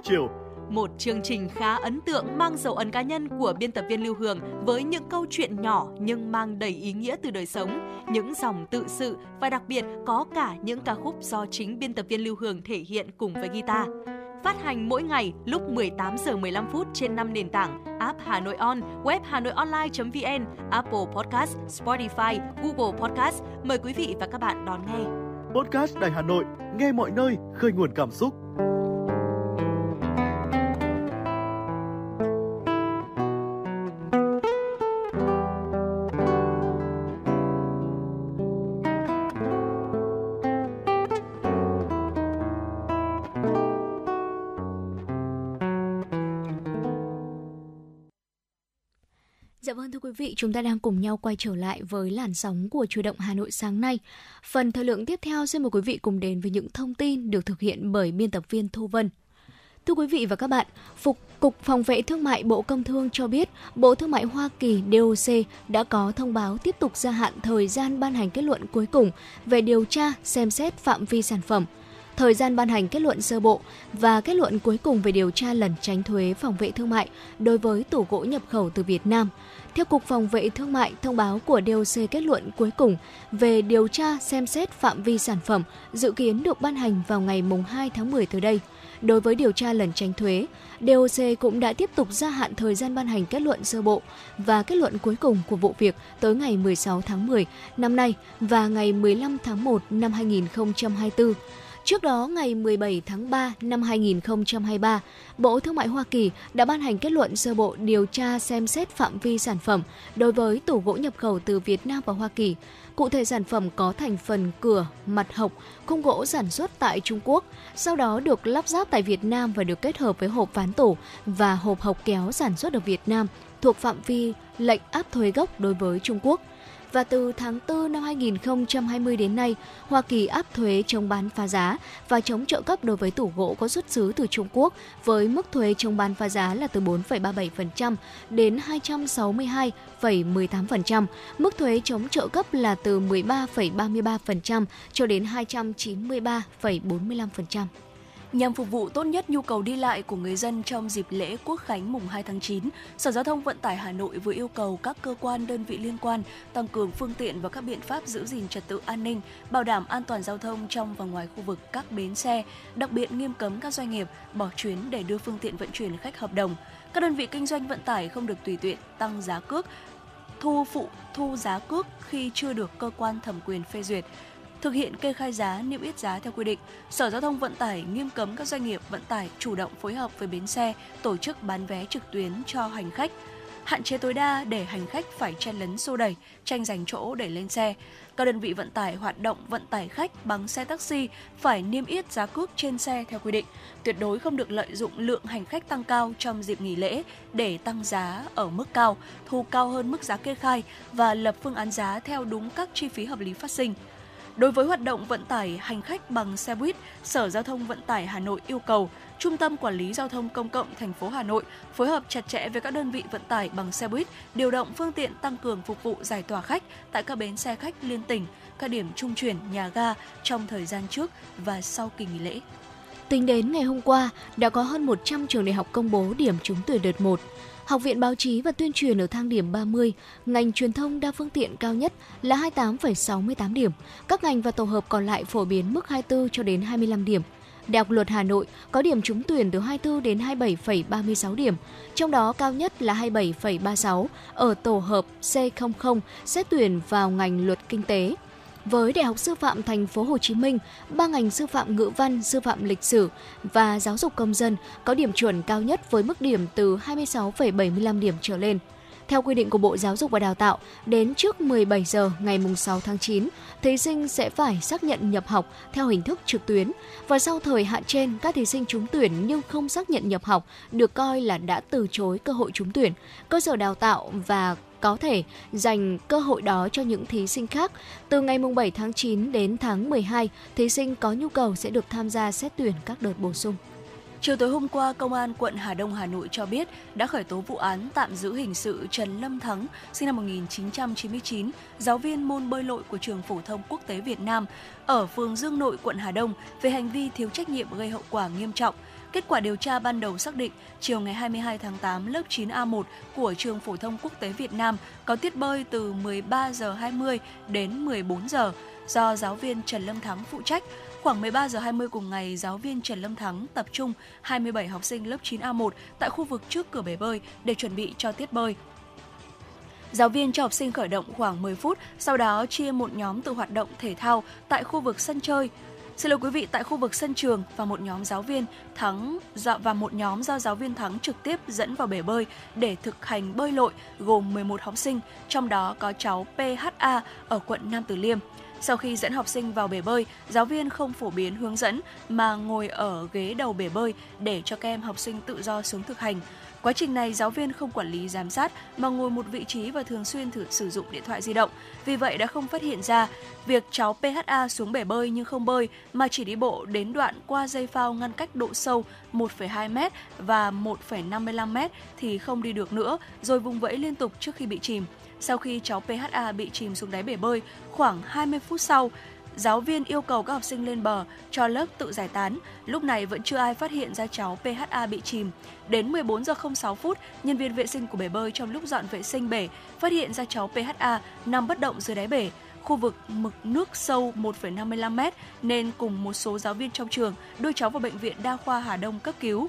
Chiều. Một chương trình khá ấn tượng mang dấu ấn cá nhân của biên tập viên Lưu Hương với những câu chuyện nhỏ nhưng mang đầy ý nghĩa từ đời sống, những dòng tự sự và đặc biệt có cả những ca khúc do chính biên tập viên Lưu Hương thể hiện cùng với guitar. Phát hành mỗi ngày lúc mười tám giờ mười lăm phút trên năm nền tảng: app Hà Nội On, web hanoionline chấm vn, Apple Podcast, Spotify, Google Podcast. Mời quý vị và các bạn đón nghe. Podcast Đài Hà Nội, nghe mọi nơi, khơi nguồn cảm xúc. Vâng, thưa quý vị, chúng ta đang cùng nhau quay trở lại với làn sóng của Chuyển động Hà Nội sáng nay. Phần thời lượng tiếp theo xin mời quý vị cùng đến với những thông tin được thực hiện bởi biên tập viên Thu Vân. Thưa quý vị và các bạn, Phục Cục Phòng vệ Thương mại Bộ Công Thương cho biết, Bộ Thương mại Hoa Kỳ đê ô xê đã có thông báo tiếp tục gia hạn thời gian ban hành kết luận cuối cùng về điều tra xem xét phạm vi sản phẩm, thời gian ban hành kết luận sơ bộ và kết luận cuối cùng về điều tra lần tránh thuế phòng vệ thương mại đối với tủ gỗ nhập khẩu từ Việt Nam. Theo Cục Phòng vệ Thương mại, thông báo của đê ô xê kết luận cuối cùng về điều tra xem xét phạm vi sản phẩm dự kiến được ban hành vào ngày hai tháng mười tới đây. Đối với điều tra lần tránh thuế, đê ô xê cũng đã tiếp tục gia hạn thời gian ban hành kết luận sơ bộ và kết luận cuối cùng của vụ việc tới ngày mười sáu tháng mười năm nay và ngày mười lăm tháng một năm hai nghìn không trăm hai mươi tư. Trước đó, ngày mười bảy tháng ba năm hai nghìn không trăm hai mươi ba, Bộ Thương mại Hoa Kỳ đã ban hành kết luận sơ bộ điều tra xem xét phạm vi sản phẩm đối với tủ gỗ nhập khẩu từ Việt Nam và Hoa Kỳ. Cụ thể, sản phẩm có thành phần cửa, mặt hộc, khung gỗ sản xuất tại Trung Quốc, sau đó được lắp ráp tại Việt Nam và được kết hợp với hộp ván tủ và hộp hộc kéo sản xuất ở Việt Nam thuộc phạm vi lệnh áp thuế gốc đối với Trung Quốc. Và từ tháng tư năm hai nghìn không trăm hai mươi đến nay, Hoa Kỳ áp thuế chống bán phá giá và chống trợ cấp đối với tủ gỗ có xuất xứ từ Trung Quốc với mức thuế chống bán phá giá là từ bốn phẩy ba mươi bảy phần trăm đến hai trăm sáu mươi hai phẩy mười tám phần trăm, mức thuế chống trợ cấp là từ mười ba phẩy ba mươi ba phần trăm cho đến hai trăm chín mươi ba phẩy bốn mươi lăm phần trăm. Nhằm phục vụ tốt nhất nhu cầu đi lại của người dân trong dịp lễ Quốc khánh mùng hai tháng chín, Sở Giao thông Vận tải Hà Nội vừa yêu cầu các cơ quan đơn vị liên quan tăng cường phương tiện và các biện pháp giữ gìn trật tự an ninh, bảo đảm an toàn giao thông trong và ngoài khu vực các bến xe, đặc biệt nghiêm cấm các doanh nghiệp bỏ chuyến để đưa phương tiện vận chuyển khách hợp đồng. Các đơn vị kinh doanh vận tải không được tùy tiện tăng giá cước, thu phụ thu giá cước khi chưa được cơ quan thẩm quyền phê duyệt. Thực hiện kê khai giá, niêm yết giá theo quy định. Sở Giao thông Vận tải nghiêm cấm các doanh nghiệp vận tải chủ động phối hợp với bến xe tổ chức bán vé trực tuyến cho hành khách, hạn chế tối đa để hành khách phải chen lấn xô đẩy, tranh giành chỗ để lên xe. Các đơn vị vận tải hoạt động vận tải khách bằng xe taxi phải niêm yết giá cước trên xe theo quy định. Tuyệt đối không được lợi dụng lượng hành khách tăng cao trong dịp nghỉ lễ để tăng giá ở mức cao, thu cao hơn mức giá kê khai và lập phương án giá theo đúng các chi phí hợp lý phát sinh. Đối với hoạt động vận tải hành khách bằng xe buýt, Sở Giao thông Vận tải Hà Nội yêu cầu Trung tâm Quản lý Giao thông Công cộng thành phố Hà Nội phối hợp chặt chẽ với các đơn vị vận tải bằng xe buýt, điều động phương tiện tăng cường phục vụ giải tỏa khách tại các bến xe khách liên tỉnh, các điểm trung chuyển, nhà ga trong thời gian trước và sau kỳ nghỉ lễ. Tính đến ngày hôm qua, đã có hơn một trăm trường đại học công bố điểm trúng tuyển đợt một. Học viện Báo chí và Tuyên truyền ở thang điểm ba mươi, ngành truyền thông đa phương tiện cao nhất là hai mươi tám phẩy sáu mươi tám điểm. Các ngành và tổ hợp còn lại phổ biến mức hai mươi tư cho đến hai mươi lăm điểm. Đại học Luật Hà Nội có điểm trúng tuyển từ hai mươi tư đến hai mươi bảy phẩy ba mươi sáu điểm, trong đó cao nhất là hai mươi bảy phẩy ba mươi sáu ở tổ hợp C không không xét tuyển vào ngành Luật Kinh tế. với Đại học Sư phạm Thành phố Hồ Chí Minh, ba ngành sư phạm ngữ văn, sư phạm lịch sử và giáo dục công dân có điểm chuẩn cao nhất với mức điểm từ hai mươi sáu phẩy bảy mươi lăm điểm trở lên. Theo quy định của Bộ Giáo dục và Đào tạo, đến trước mười bảy giờ ngày sáu tháng chín, thí sinh sẽ phải xác nhận nhập học theo hình thức trực tuyến. Và sau thời hạn trên, các thí sinh trúng tuyển nhưng không xác nhận nhập học được coi là đã từ chối cơ hội trúng tuyển. Cơ sở đào tạo và có thể dành cơ hội đó cho những thí sinh khác. Từ ngày bảy tháng chín đến tháng mười hai, thí sinh có nhu cầu sẽ được tham gia xét tuyển các đợt bổ sung. Chiều tối hôm qua, Công an quận Hà Đông, Hà Nội cho biết đã khởi tố vụ án tạm giữ hình sự Trần Lâm Thắng, sinh năm một nghìn chín trăm chín mươi chín, giáo viên môn bơi lội của Trường Phổ thông Quốc tế Việt Nam ở phường Dương Nội, quận Hà Đông về hành vi thiếu trách nhiệm gây hậu quả nghiêm trọng. Kết quả điều tra ban đầu xác định, chiều ngày hai mươi hai tháng tám, lớp chín A một của Trường Phổ thông Quốc tế Việt Nam có tiết bơi từ mười ba giờ hai mươi đến mười bốn giờ do giáo viên Trần Lâm Thắng phụ trách. Khoảng mười ba giờ hai mươi cùng ngày, giáo viên Trần Lâm Thắng tập trung hai mươi bảy học sinh lớp chín A một tại khu vực trước cửa bể bơi để chuẩn bị cho tiết bơi. Giáo viên cho học sinh khởi động khoảng mười phút, sau đó chia một nhóm tự hoạt động thể thao tại khu vực sân chơi. Xin lỗi quý vị, tại khu vực sân trường và một nhóm giáo viên Thắng và một nhóm do giáo viên Thắng trực tiếp dẫn vào bể bơi để thực hành bơi lội gồm mười một học sinh, trong đó có cháu pê hát a ở quận Nam Từ Liêm. Sau khi dẫn học sinh vào bể bơi, giáo viên không phổ biến hướng dẫn mà ngồi ở ghế đầu bể bơi để cho các em học sinh tự do xuống thực hành. Quá trình này, giáo viên không quản lý giám sát mà ngồi một vị trí và thường xuyên thử sử dụng điện thoại di động. Vì vậy đã không phát hiện ra việc cháu pê hát a xuống bể bơi nhưng không bơi mà chỉ đi bộ đến đoạn qua dây phao ngăn cách độ sâu một phẩy hai mét và một phẩy năm mươi lăm mét thì không đi được nữa, rồi vùng vẫy liên tục trước khi bị chìm. Sau khi cháu pê hát a bị chìm xuống đáy bể bơi, khoảng hai mươi phút sau, giáo viên yêu cầu các học sinh lên bờ cho lớp tự giải tán. Lúc này vẫn chưa ai phát hiện ra cháu pê hát a bị chìm. Đến mười bốn giờ không sáu phút, nhân viên vệ sinh của bể bơi trong lúc dọn vệ sinh bể phát hiện ra cháu pê hát a nằm bất động dưới đáy bể. Khu vực mực nước sâu một phẩy năm mươi lăm mét nên cùng một số giáo viên trong trường đưa cháu vào bệnh viện Đa khoa Hà Đông cấp cứu.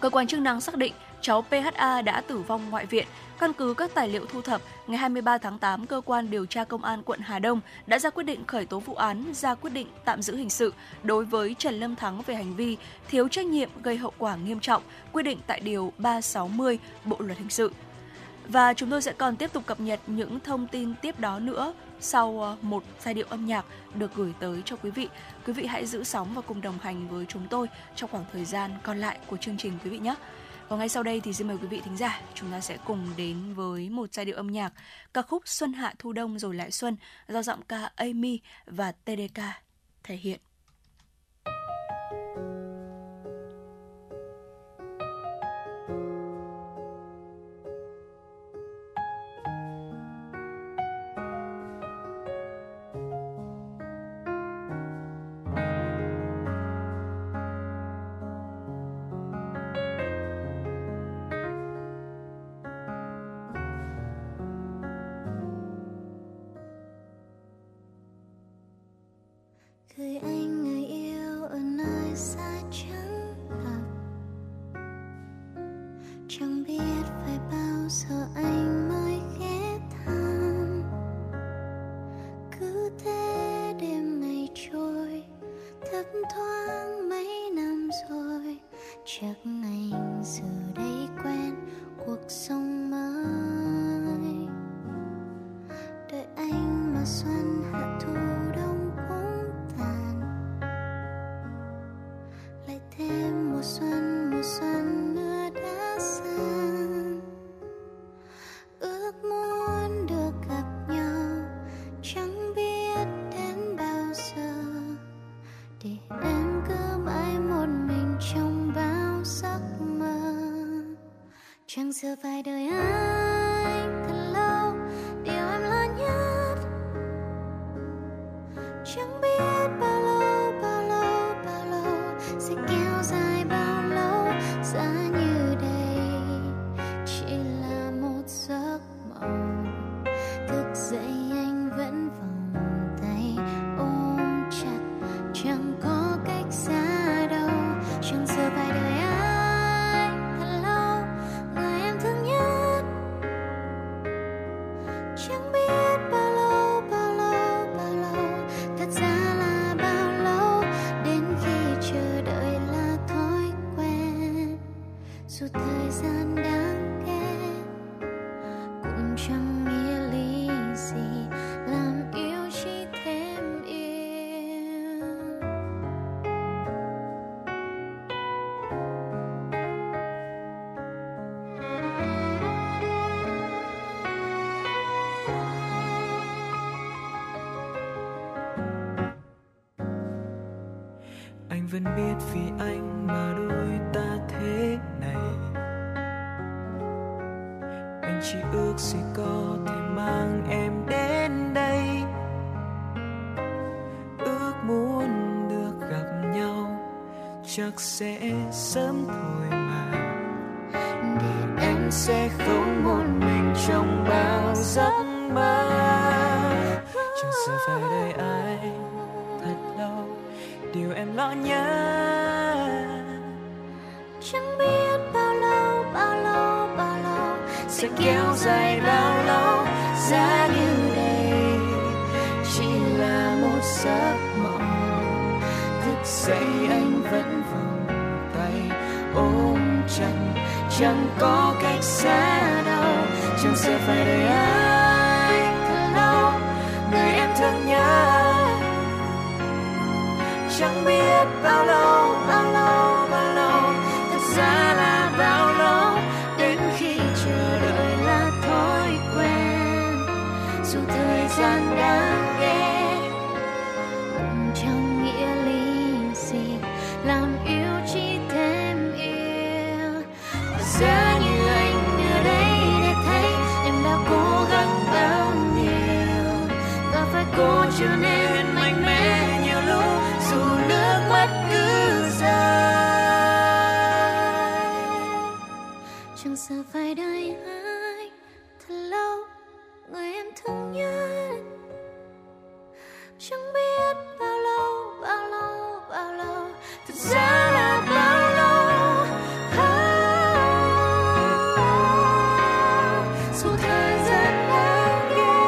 Cơ quan chức năng xác định cháu pê hát a đã tử vong ngoại viện. Căn cứ các tài liệu thu thập, ngày hai mươi ba tháng tám, Cơ quan Điều tra Công an quận Hà Đông đã ra quyết định khởi tố vụ án, ra quyết định tạm giữ hình sự đối với Trần Lâm Thắng về hành vi thiếu trách nhiệm gây hậu quả nghiêm trọng, quy định tại Điều ba trăm sáu mươi Bộ Luật Hình sự. Và chúng tôi sẽ còn tiếp tục cập nhật những thông tin tiếp đó nữa sau một giai điệu âm nhạc được gửi tới cho quý vị. Quý vị hãy giữ sóng và cùng đồng hành với chúng tôi trong khoảng thời gian còn lại của chương trình quý vị nhé. Và ngay sau đây thì xin mời quý vị thính giả, chúng ta sẽ cùng đến với một giai điệu âm nhạc, ca khúc Xuân Hạ Thu Đông Rồi Lại Xuân do giọng ca Amy và tê đê ca thể hiện. Người anh, người yêu ở nơi xa chẳng gặp, chẳng biết phải bao giờ anh mới ghé thăm. Cứ thế đêm ngày trôi, thấp thoáng mấy năm rồi, chắc anh giờ đây quen cuộc sống mới. Đợi anh mà xuân hạ thu thêm mùa xuân, mùa xuân nữa đã sang. Ước muốn được gặp nhau, chẳng biết đến bao giờ, để em cứ mãi một mình trong bao giấc mơ. Chẳng giờ phải đời anh thật lâu, điều em lo nhất chẳng biết bao. Chẳng biết bao lâu, bao lâu, bao vẫn biết vì anh mà đôi ta thế này. Anh chỉ ước gì có thể mang em đến đây, ước muốn được gặp nhau chắc sẽ sớm thôi mà. Để em sẽ không muốn mình trong bao giấc mơ, chẳng giờ phải đợi ai thật lâu, điều em lo nhớ chẳng biết bao lâu bao lâu bao lâu sẽ kéo dài bao lâu. Giá như đây chỉ là một giấc mộng, thức dậy anh vẫn vòng tay ôm chặt, chẳng có cách xa đâu, chẳng sẽ phải đợi ai thật lâu, người em thương nhớ. Chẳng biết bao lâu, bao lâu, bao lâu, thật ra là bao lâu, đến khi chờ đợi là thói quen, dù thời gian đã ghé, cũng chẳng nghĩa lý gì, làm yêu chỉ thêm yêu. Và giá như anh ở đây để thấy em đã cố gắng bao nhiêu, và phải cố trở nên mạnh mẽ. Chẳng sợ phải đợi ai thật lâu, người em thương nhớ. Chẳng biết bao lâu, bao lâu, bao lâu, thật ra là bao lâu. Oh, dù thời gian đã ghé,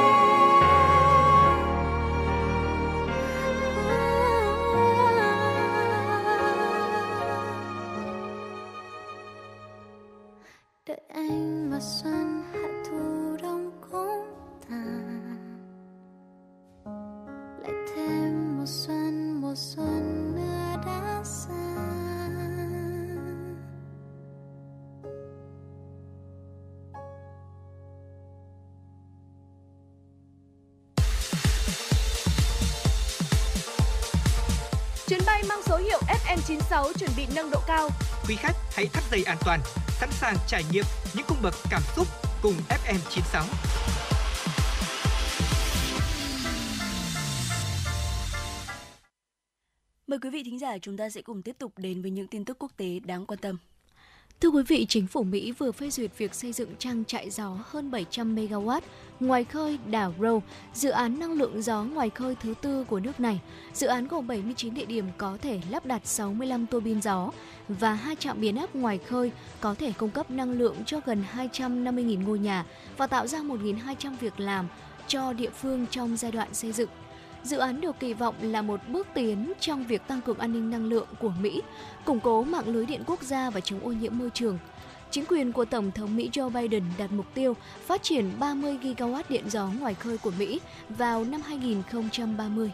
đợi anh mà xuân hạ thu đông cũng tàn, lại thêm một xuân một xuân nữa đã xa. Chuyến bay mang số hiệu F M chín sáu chuẩn bị nâng độ cao. Quý khách hãy thắt dây an toàn, sẵn sàng trải nghiệm những cung bậc cảm xúc cùng F M chín sáu. Mời quý vị thính giả, chúng ta sẽ cùng tiếp tục đến với những tin tức quốc tế đáng quan tâm. Thưa quý vị, chính phủ Mỹ vừa phê duyệt việc xây dựng trang trại gió hơn bảy trăm mê-ga-oát ngoài khơi đảo Roe, dự án năng lượng gió ngoài khơi thứ tư của nước này. Dự án gồm bảy mươi chín địa điểm có thể lắp đặt sáu mươi lăm tua bin gió và hai trạm biến áp ngoài khơi có thể cung cấp năng lượng cho gần hai trăm năm mươi nghìn ngôi nhà và tạo ra một nghìn hai trăm việc làm cho địa phương trong giai đoạn xây dựng. Dự án được kỳ vọng là một bước tiến trong việc tăng cường an ninh năng lượng của Mỹ, củng cố mạng lưới điện quốc gia và chống ô nhiễm môi trường. Chính quyền của Tổng thống Mỹ Joe Biden đặt mục tiêu phát triển ba mươi gigawatt điện gió ngoài khơi của Mỹ vào năm hai không ba không.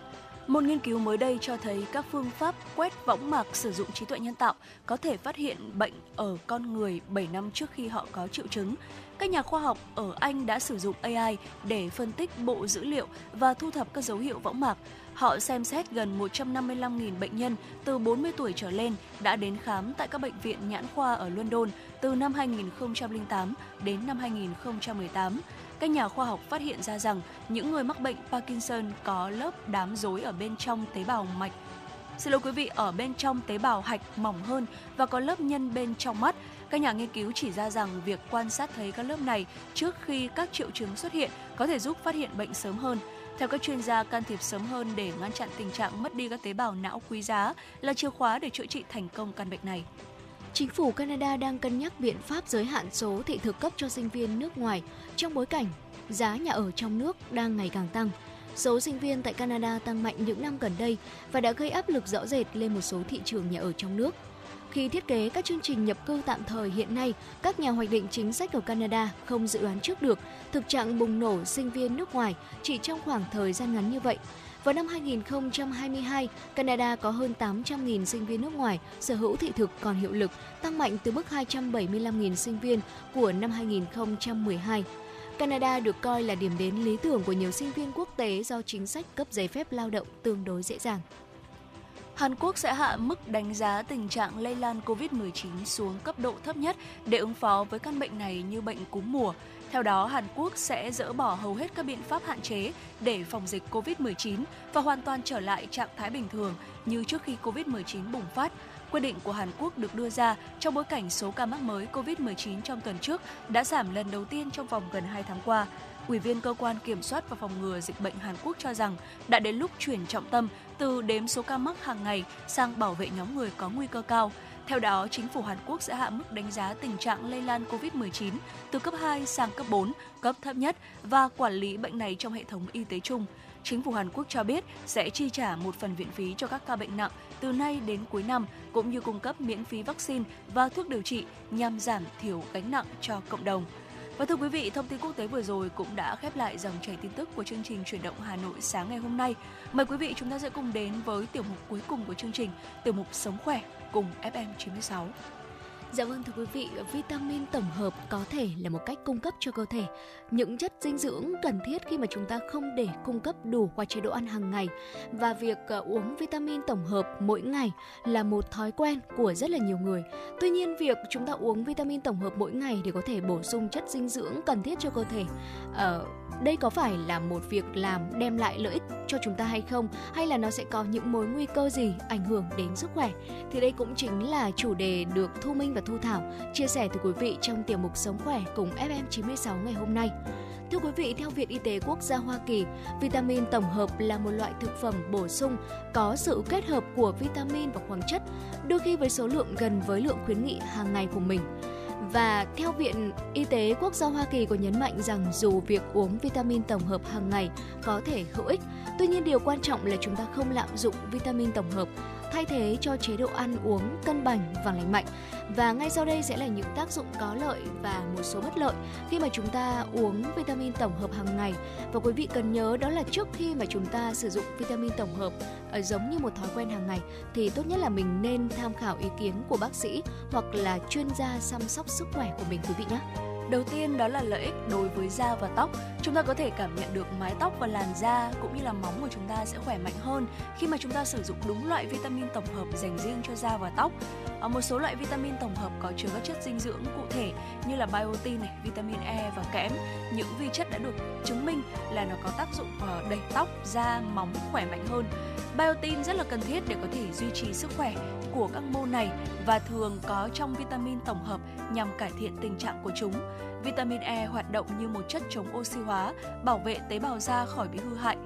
Một nghiên cứu mới đây cho thấy các phương pháp quét võng mạc sử dụng trí tuệ nhân tạo có thể phát hiện bệnh ở con người bảy năm trước khi họ có triệu chứng. Các nhà khoa học ở Anh đã sử dụng A I để phân tích bộ dữ liệu và thu thập các dấu hiệu võng mạc. Họ xem xét gần một trăm năm mươi lăm nghìn bệnh nhân từ bốn mươi tuổi trở lên đã đến khám tại các bệnh viện nhãn khoa ở London từ năm hai nghìn không trăm lẻ tám đến năm hai nghìn không trăm mười tám. Các nhà khoa học phát hiện ra rằng những người mắc bệnh Parkinson có lớp đám rối ở bên trong tế bào mạch. Xin lỗi quý vị, ở bên trong tế bào hạch mỏng hơn và có lớp nhân bên trong mắt. Các nhà nghiên cứu chỉ ra rằng việc quan sát thấy các lớp này trước khi các triệu chứng xuất hiện có thể giúp phát hiện bệnh sớm hơn. Theo các chuyên gia, can thiệp sớm hơn để ngăn chặn tình trạng mất đi các tế bào não quý giá là chìa khóa để chữa trị thành công căn bệnh này. Chính phủ Canada đang cân nhắc biện pháp giới hạn số thị thực cấp cho sinh viên nước ngoài trong bối cảnh giá nhà ở trong nước đang ngày càng tăng. Số sinh viên tại Canada tăng mạnh những năm gần đây và đã gây áp lực rõ rệt lên một số thị trường nhà ở trong nước. Khi thiết kế các chương trình nhập cư tạm thời hiện nay, các nhà hoạch định chính sách ở Canada không dự đoán trước được thực trạng bùng nổ sinh viên nước ngoài chỉ trong khoảng thời gian ngắn như vậy. Vào năm hai nghìn không trăm hai mươi hai, Canada có hơn tám trăm nghìn sinh viên nước ngoài sở hữu thị thực còn hiệu lực, tăng mạnh từ mức hai trăm bảy mươi lăm nghìn sinh viên của năm hai nghìn không trăm mười hai. Canada được coi là điểm đến lý tưởng của nhiều sinh viên quốc tế do chính sách cấp giấy phép lao động tương đối dễ dàng. Hàn Quốc sẽ hạ mức đánh giá tình trạng lây lan covid mười chín xuống cấp độ thấp nhất để ứng phó với căn bệnh này như bệnh cúm mùa. Theo đó, Hàn Quốc sẽ dỡ bỏ hầu hết các biện pháp hạn chế để phòng dịch covid mười chín và hoàn toàn trở lại trạng thái bình thường như trước khi covid mười chín bùng phát. Quyết định của Hàn Quốc được đưa ra trong bối cảnh số ca mắc mới covid mười chín trong tuần trước đã giảm lần đầu tiên trong vòng gần hai tháng qua. Ủy viên Cơ quan Kiểm soát và Phòng ngừa Dịch bệnh Hàn Quốc cho rằng đã đến lúc chuyển trọng tâm từ đếm số ca mắc hàng ngày sang bảo vệ nhóm người có nguy cơ cao. Theo đó, chính phủ Hàn Quốc sẽ hạ mức đánh giá tình trạng lây lan covid mười chín từ cấp hai sang cấp bốn, cấp thấp nhất và quản lý bệnh này trong hệ thống y tế chung. Chính phủ Hàn Quốc cho biết sẽ chi trả một phần viện phí cho các ca bệnh nặng từ nay đến cuối năm, cũng như cung cấp miễn phí vaccine và thuốc điều trị nhằm giảm thiểu gánh nặng cho cộng đồng. Và thưa quý vị, thông tin quốc tế vừa rồi cũng đã khép lại dòng chảy tin tức của chương trình Chuyển động Hà Nội sáng ngày hôm nay. Mời quý vị chúng ta sẽ cùng đến với tiểu mục cuối cùng của chương trình, tiểu mục Sống Khỏe cùng ép em chín sáu. Dạ vâng thưa quý vị, vitamin tổng hợp có thể là một cách cung cấp cho cơ thể những chất dinh dưỡng cần thiết khi mà chúng ta không để cung cấp đủ qua chế độ ăn hàng ngày. Và việc uống vitamin tổng hợp mỗi ngày là một thói quen của rất là nhiều người. Tuy nhiên, việc chúng ta uống vitamin tổng hợp mỗi ngày để có thể bổ sung chất dinh dưỡng cần thiết cho cơ thể, Ờ, đây có phải là một việc làm đem lại lợi ích cho chúng ta hay không? Hay là nó sẽ có những mối nguy cơ gì ảnh hưởng đến sức khỏe? Thì đây cũng chính là chủ đề được Thu Minh và Thu Thảo chia sẻ từ quý vị trong tiểu mục Sống Khỏe cùng ép em chín sáu ngày hôm nay. Thưa quý vị, theo Viện Y tế Quốc gia Hoa Kỳ, vitamin tổng hợp là một loại thực phẩm bổ sung có sự kết hợp của vitamin và khoáng chất, đôi khi với số lượng gần với lượng khuyến nghị hàng ngày của mình. Và theo Viện Y tế Quốc gia Hoa Kỳ có nhấn mạnh rằng dù việc uống vitamin tổng hợp hàng ngày có thể hữu ích, tuy nhiên điều quan trọng là chúng ta không lạm dụng vitamin tổng hợp, thay thế cho chế độ ăn uống cân bằng và lành mạnh. Và ngay sau đây sẽ là những tác dụng có lợi và một số bất lợi khi mà chúng ta uống vitamin tổng hợp hàng ngày. Và quý vị cần nhớ đó là trước khi mà chúng ta sử dụng vitamin tổng hợp giống như một thói quen hàng ngày thì tốt nhất là mình nên tham khảo ý kiến của bác sĩ hoặc là chuyên gia chăm sóc sức khỏe của mình quý vị nhé. Đầu tiên đó là lợi ích đối với da và tóc. Chúng ta có thể cảm nhận được mái tóc và làn da cũng như là móng của chúng ta sẽ khỏe mạnh hơn khi mà chúng ta sử dụng đúng loại vitamin tổng hợp dành riêng cho da và tóc. Ở một số loại vitamin tổng hợp có chứa các chất dinh dưỡng cụ thể như là biotin, này, vitamin E và kẽm, những vi chất đã được chứng minh là nó có tác dụng đẩy tóc, da, móng khỏe mạnh hơn. Biotin rất là cần thiết để có thể duy trì sức khỏe của các mô này và thường có trong vitamin tổng hợp nhằm cải thiện tình trạng của chúng. Vitamin E hoạt động như một chất chống oxy hóa, bảo vệ tế bào da khỏi bị hư hại.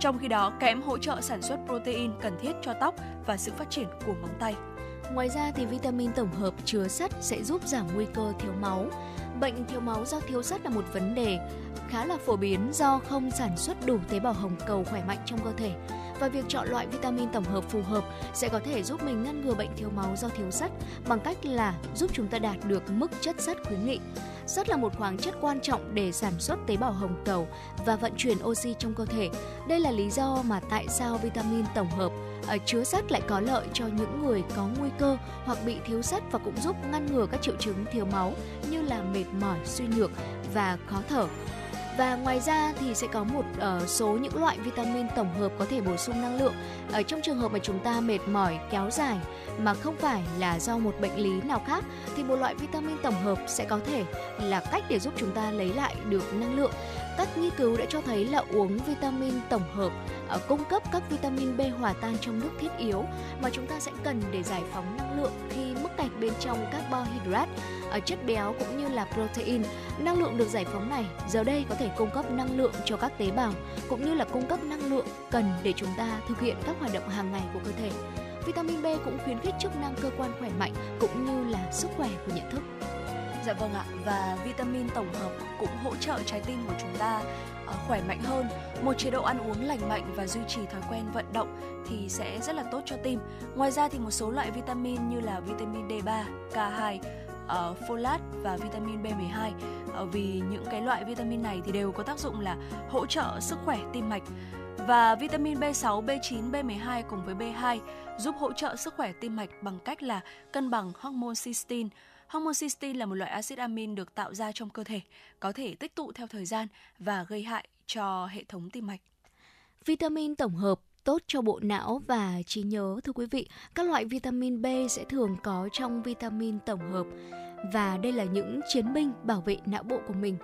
Trong khi đó, kẽm hỗ trợ sản xuất protein cần thiết cho tóc và sự phát triển của móng tay. Ngoài ra thì vitamin tổng hợp chứa sắt sẽ giúp giảm nguy cơ thiếu máu. Bệnh thiếu máu do thiếu sắt là một vấn đề khá là phổ biến do không sản xuất đủ tế bào hồng cầu khỏe mạnh trong cơ thể. Và việc chọn loại vitamin tổng hợp phù hợp sẽ có thể giúp mình ngăn ngừa bệnh thiếu máu do thiếu sắt bằng cách là giúp chúng ta đạt được mức chất sắt khuyến nghị. Sắt là một khoáng chất quan trọng để sản xuất tế bào hồng cầu và vận chuyển oxy trong cơ thể. Đây là lý do mà tại sao vitamin tổng hợp chứa sắt lại có lợi cho những người có nguy cơ hoặc bị thiếu sắt và cũng giúp ngăn ngừa các triệu chứng thiếu máu như là mệt mỏi, suy nhược và khó thở. Và ngoài ra thì sẽ có một uh, số những loại vitamin tổng hợp có thể bổ sung năng lượng ở trong trường hợp mà chúng ta mệt mỏi kéo dài mà không phải là do một bệnh lý nào khác, thì một loại vitamin tổng hợp sẽ có thể là cách để giúp chúng ta lấy lại được năng lượng. Các nghiên cứu đã cho thấy là uống vitamin tổng hợp uh, cung cấp các vitamin B hòa tan trong nước thiết yếu mà chúng ta sẽ cần để giải phóng năng lượng khi mắc kẹt bên trong carbohydrate, uh, chất béo cũng như là protein. Năng lượng được giải phóng này giờ đây có thể cung cấp năng lượng cho các tế bào cũng như là cung cấp năng lượng cần để chúng ta thực hiện các hoạt động hàng ngày của cơ thể. Vitamin B cũng khuyến khích chức năng cơ quan khỏe mạnh cũng như là sức khỏe của nhận thức. Dạ vâng ạ, và vitamin tổng hợp cũng hỗ trợ trái tim của chúng ta khỏe mạnh hơn. Một chế độ ăn uống lành mạnh và duy trì thói quen vận động thì sẽ rất là tốt cho tim. Ngoài ra thì một số loại vitamin như là vitamin D ba, K hai, Uh, folat và vitamin B mười hai, uh, vì những cái loại vitamin này thì đều có tác dụng là hỗ trợ sức khỏe tim mạch. Và vitamin B sáu, B chín, B mười hai cùng với B hai giúp hỗ trợ sức khỏe tim mạch bằng cách là cân bằng hormone cysteine. Hormone cysteine là một loại axit amin được tạo ra trong cơ thể, có thể tích tụ theo thời gian và gây hại cho hệ thống tim mạch. Vitamin tổng hợp tốt cho bộ não và trí nhớ. Thưa quý vị, các loại vitamin B sẽ thường có trong vitamin tổng hợp, và đây là những chiến binh bảo vệ não bộ của mình.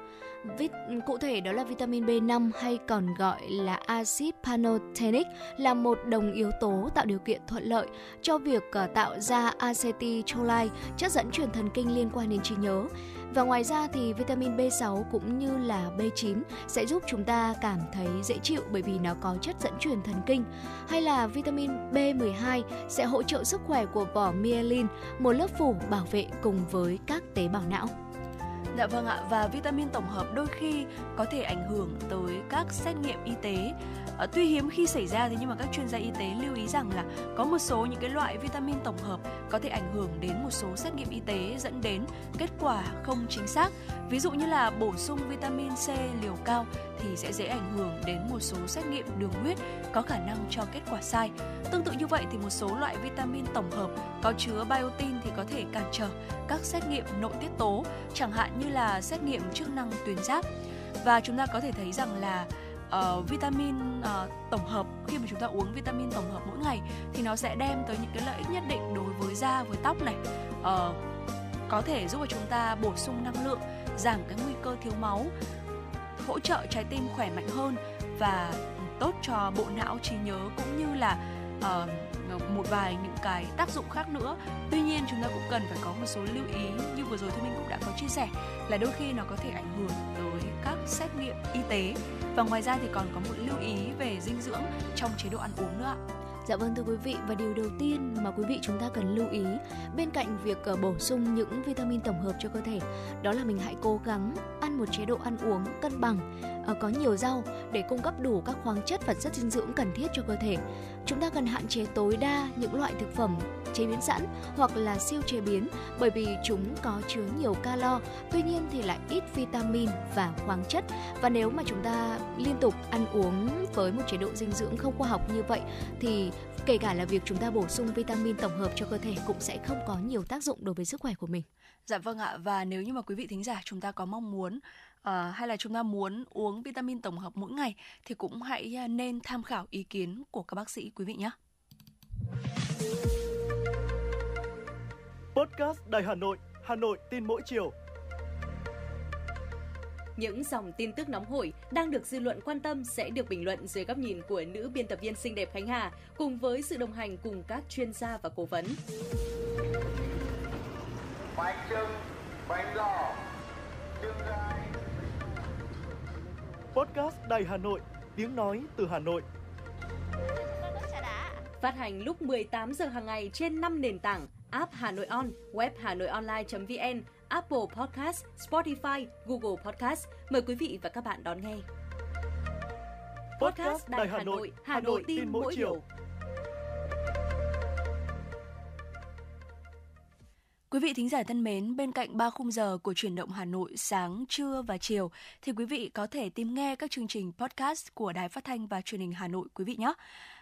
Vít, cụ thể đó là vitamin B năm hay còn gọi là axit pantothenic, là một đồng yếu tố tạo điều kiện thuận lợi cho việc tạo ra acetylcholine, chất dẫn truyền thần kinh liên quan đến trí nhớ. Và ngoài ra thì vitamin B sáu cũng như là B chín sẽ giúp chúng ta cảm thấy dễ chịu bởi vì nó có chất dẫn truyền thần kinh. Hay là vitamin B mười hai sẽ hỗ trợ sức khỏe của vỏ myelin, một lớp phủ bảo vệ cùng với các tế bào não. Dạ vâng ạ, và vitamin tổng hợp đôi khi có thể ảnh hưởng tới các xét nghiệm y tế. À, tuy hiếm khi xảy ra thì nhưng mà các chuyên gia y tế lưu ý rằng là có một số những cái loại vitamin tổng hợp có thể ảnh hưởng đến một số xét nghiệm y tế, dẫn đến kết quả không chính xác. Ví dụ như là bổ sung vitamin C liều cao thì sẽ dễ ảnh hưởng đến một số xét nghiệm đường huyết, có khả năng cho kết quả sai. Tương tự như vậy thì một số loại vitamin tổng hợp có chứa biotin thì có thể cản trở các xét nghiệm nội tiết tố, chẳng hạn như là xét nghiệm chức năng tuyến giáp. Và chúng ta có thể thấy rằng là Uh, vitamin uh, tổng hợp, khi mà chúng ta uống vitamin tổng hợp mỗi ngày thì nó sẽ đem tới những cái lợi ích nhất định đối với da, với tóc này, uh, có thể giúp cho chúng ta bổ sung năng lượng, giảm cái nguy cơ thiếu máu, hỗ trợ trái tim khỏe mạnh hơn và tốt cho bộ não, trí nhớ cũng như là uh, một vài những cái tác dụng khác nữa. Tuy nhiên chúng ta cũng cần phải có một số lưu ý, như vừa rồi Thu Minh cũng đã có chia sẻ, là đôi khi nó có thể ảnh hưởng tới các xét nghiệm y tế. Và ngoài ra thì còn có một lưu ý về dinh dưỡng trong chế độ ăn uống nữa ạ. Dạ vâng thưa quý vị, và điều đầu tiên mà quý vị chúng ta cần lưu ý bên cạnh việc bổ sung những vitamin tổng hợp cho cơ thể, đó là mình hãy cố gắng ăn một chế độ ăn uống cân bằng, có nhiều rau để cung cấp đủ các khoáng chất và chất dinh dưỡng cần thiết cho cơ thể. Chúng ta cần hạn chế tối đa những loại thực phẩm chế biến sẵn hoặc là siêu chế biến, bởi vì chúng có chứa nhiều calo, tuy nhiên thì lại ít vitamin và khoáng chất. Và nếu mà chúng ta liên tục ăn uống với một chế độ dinh dưỡng không khoa học như vậy thì kể cả là việc chúng ta bổ sung vitamin tổng hợp cho cơ thể cũng sẽ không có nhiều tác dụng đối với sức khỏe của mình. Dạ vâng ạ, và nếu như mà quý vị thính giả chúng ta có mong muốn Uh, hay là chúng ta muốn uống vitamin tổng hợp mỗi ngày thì cũng hãy uh, nên tham khảo ý kiến của các bác sĩ quý vị nhé. Podcast Đài Hà Nội, Hà Nội tin mỗi chiều. Những dòng tin tức nóng hổi đang được dư luận quan tâm sẽ được bình luận dưới góc nhìn của nữ biên tập viên xinh đẹp Khánh Hà, cùng với sự đồng hành cùng các chuyên gia và cố vấn. Bánh trưng, bánh lò, trưng rai. Podcast Đài Hà Nội, tiếng nói từ Hà Nội. Phát hành lúc mười tám giờ hàng ngày trên năm nền tảng: app Hà Nội On, web hanoionline chấm vn, Apple Podcast, Spotify, Google Podcast. Mời quý vị và các bạn đón nghe. Podcast Đài Hà Nội, Hà Nội tin mỗi chiều. Quý vị thính giả thân mến, bên cạnh ba khung giờ của Chuyển động Hà Nội sáng, trưa và chiều thì quý vị có thể tìm nghe các chương trình podcast của Đài Phát Thanh và Truyền hình Hà Nội quý vị nhé.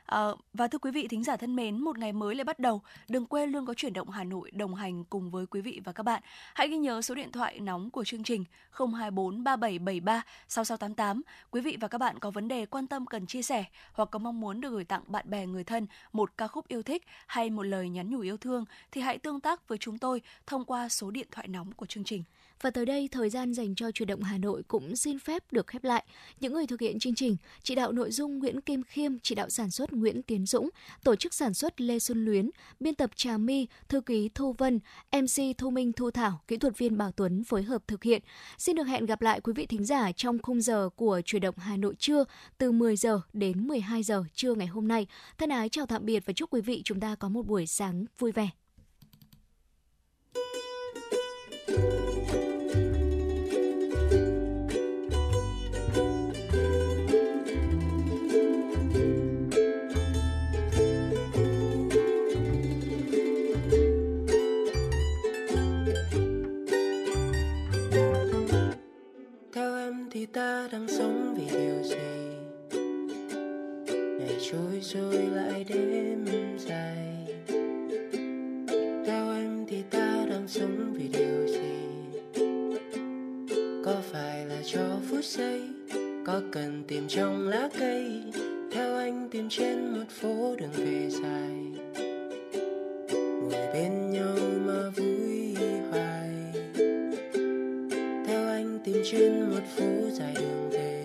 À, và thưa quý vị thính giả thân mến, một ngày mới lại bắt đầu. Đừng quên luôn có Chuyển động Hà Nội đồng hành cùng với quý vị và các bạn. Hãy ghi nhớ số điện thoại nóng của chương trình không hai bốn ba bảy bảy ba sáu sáu tám tám. Quý vị và các bạn có vấn đề quan tâm cần chia sẻ, hoặc có mong muốn được gửi tặng bạn bè người thân một ca khúc yêu thích hay một lời nhắn nhủ yêu thương thì hãy tương tác với chúng tôi thông qua số điện thoại nóng của chương trình. Và tới đây, thời gian dành cho Chuyển động Hà Nội cũng xin phép được khép lại. Những người thực hiện chương trình: chỉ đạo nội dung Nguyễn Kim Khiêm, chỉ đạo sản xuất Nguyễn Tiến Dũng, tổ chức sản xuất Lê Xuân Luyến, biên tập Trà My, thư ký Thu Vân, em xê Thu Minh, Thu Thảo, kỹ thuật viên Bảo Tuấn phối hợp thực hiện. Xin được hẹn gặp lại quý vị thính giả trong khung giờ của Chuyển động Hà Nội trưa, từ mười giờ đến mười hai giờ trưa ngày hôm nay. Thân ái chào tạm biệt và chúc quý vị chúng ta có một buổi sáng vui vẻ. Thì ta đang sống vì điều gì? Ngày trôi rồi lại đêm dài. Theo em thì ta đang sống vì điều gì? Có phải là cho phút giây? Có cần tìm trong lá cây? Theo anh thì tìm trên một phố đường về dài, ngồi bên nhau mà vui hoài. Theo anh tìm trên một phố dài đường về,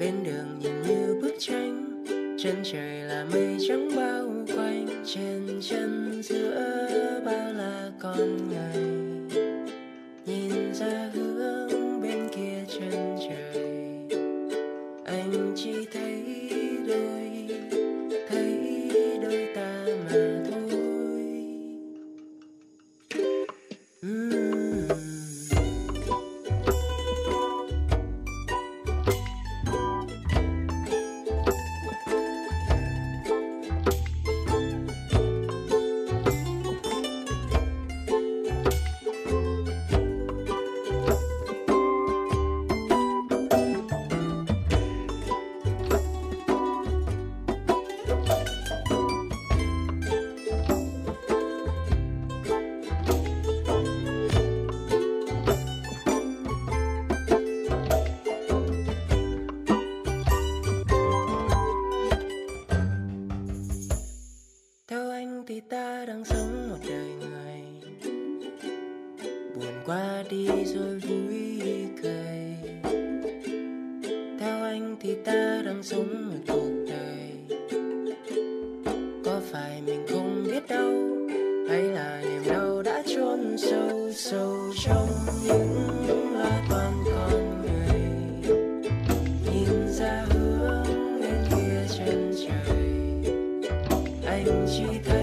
bên đường nhìn như bức tranh, chân trời là mây trắng bao quanh, trên chân giữa bao la con người, nhìn ra hướng bên kia chân trời. Anh chỉ thấy đôi, thấy đôi ta mà thôi. uhm. She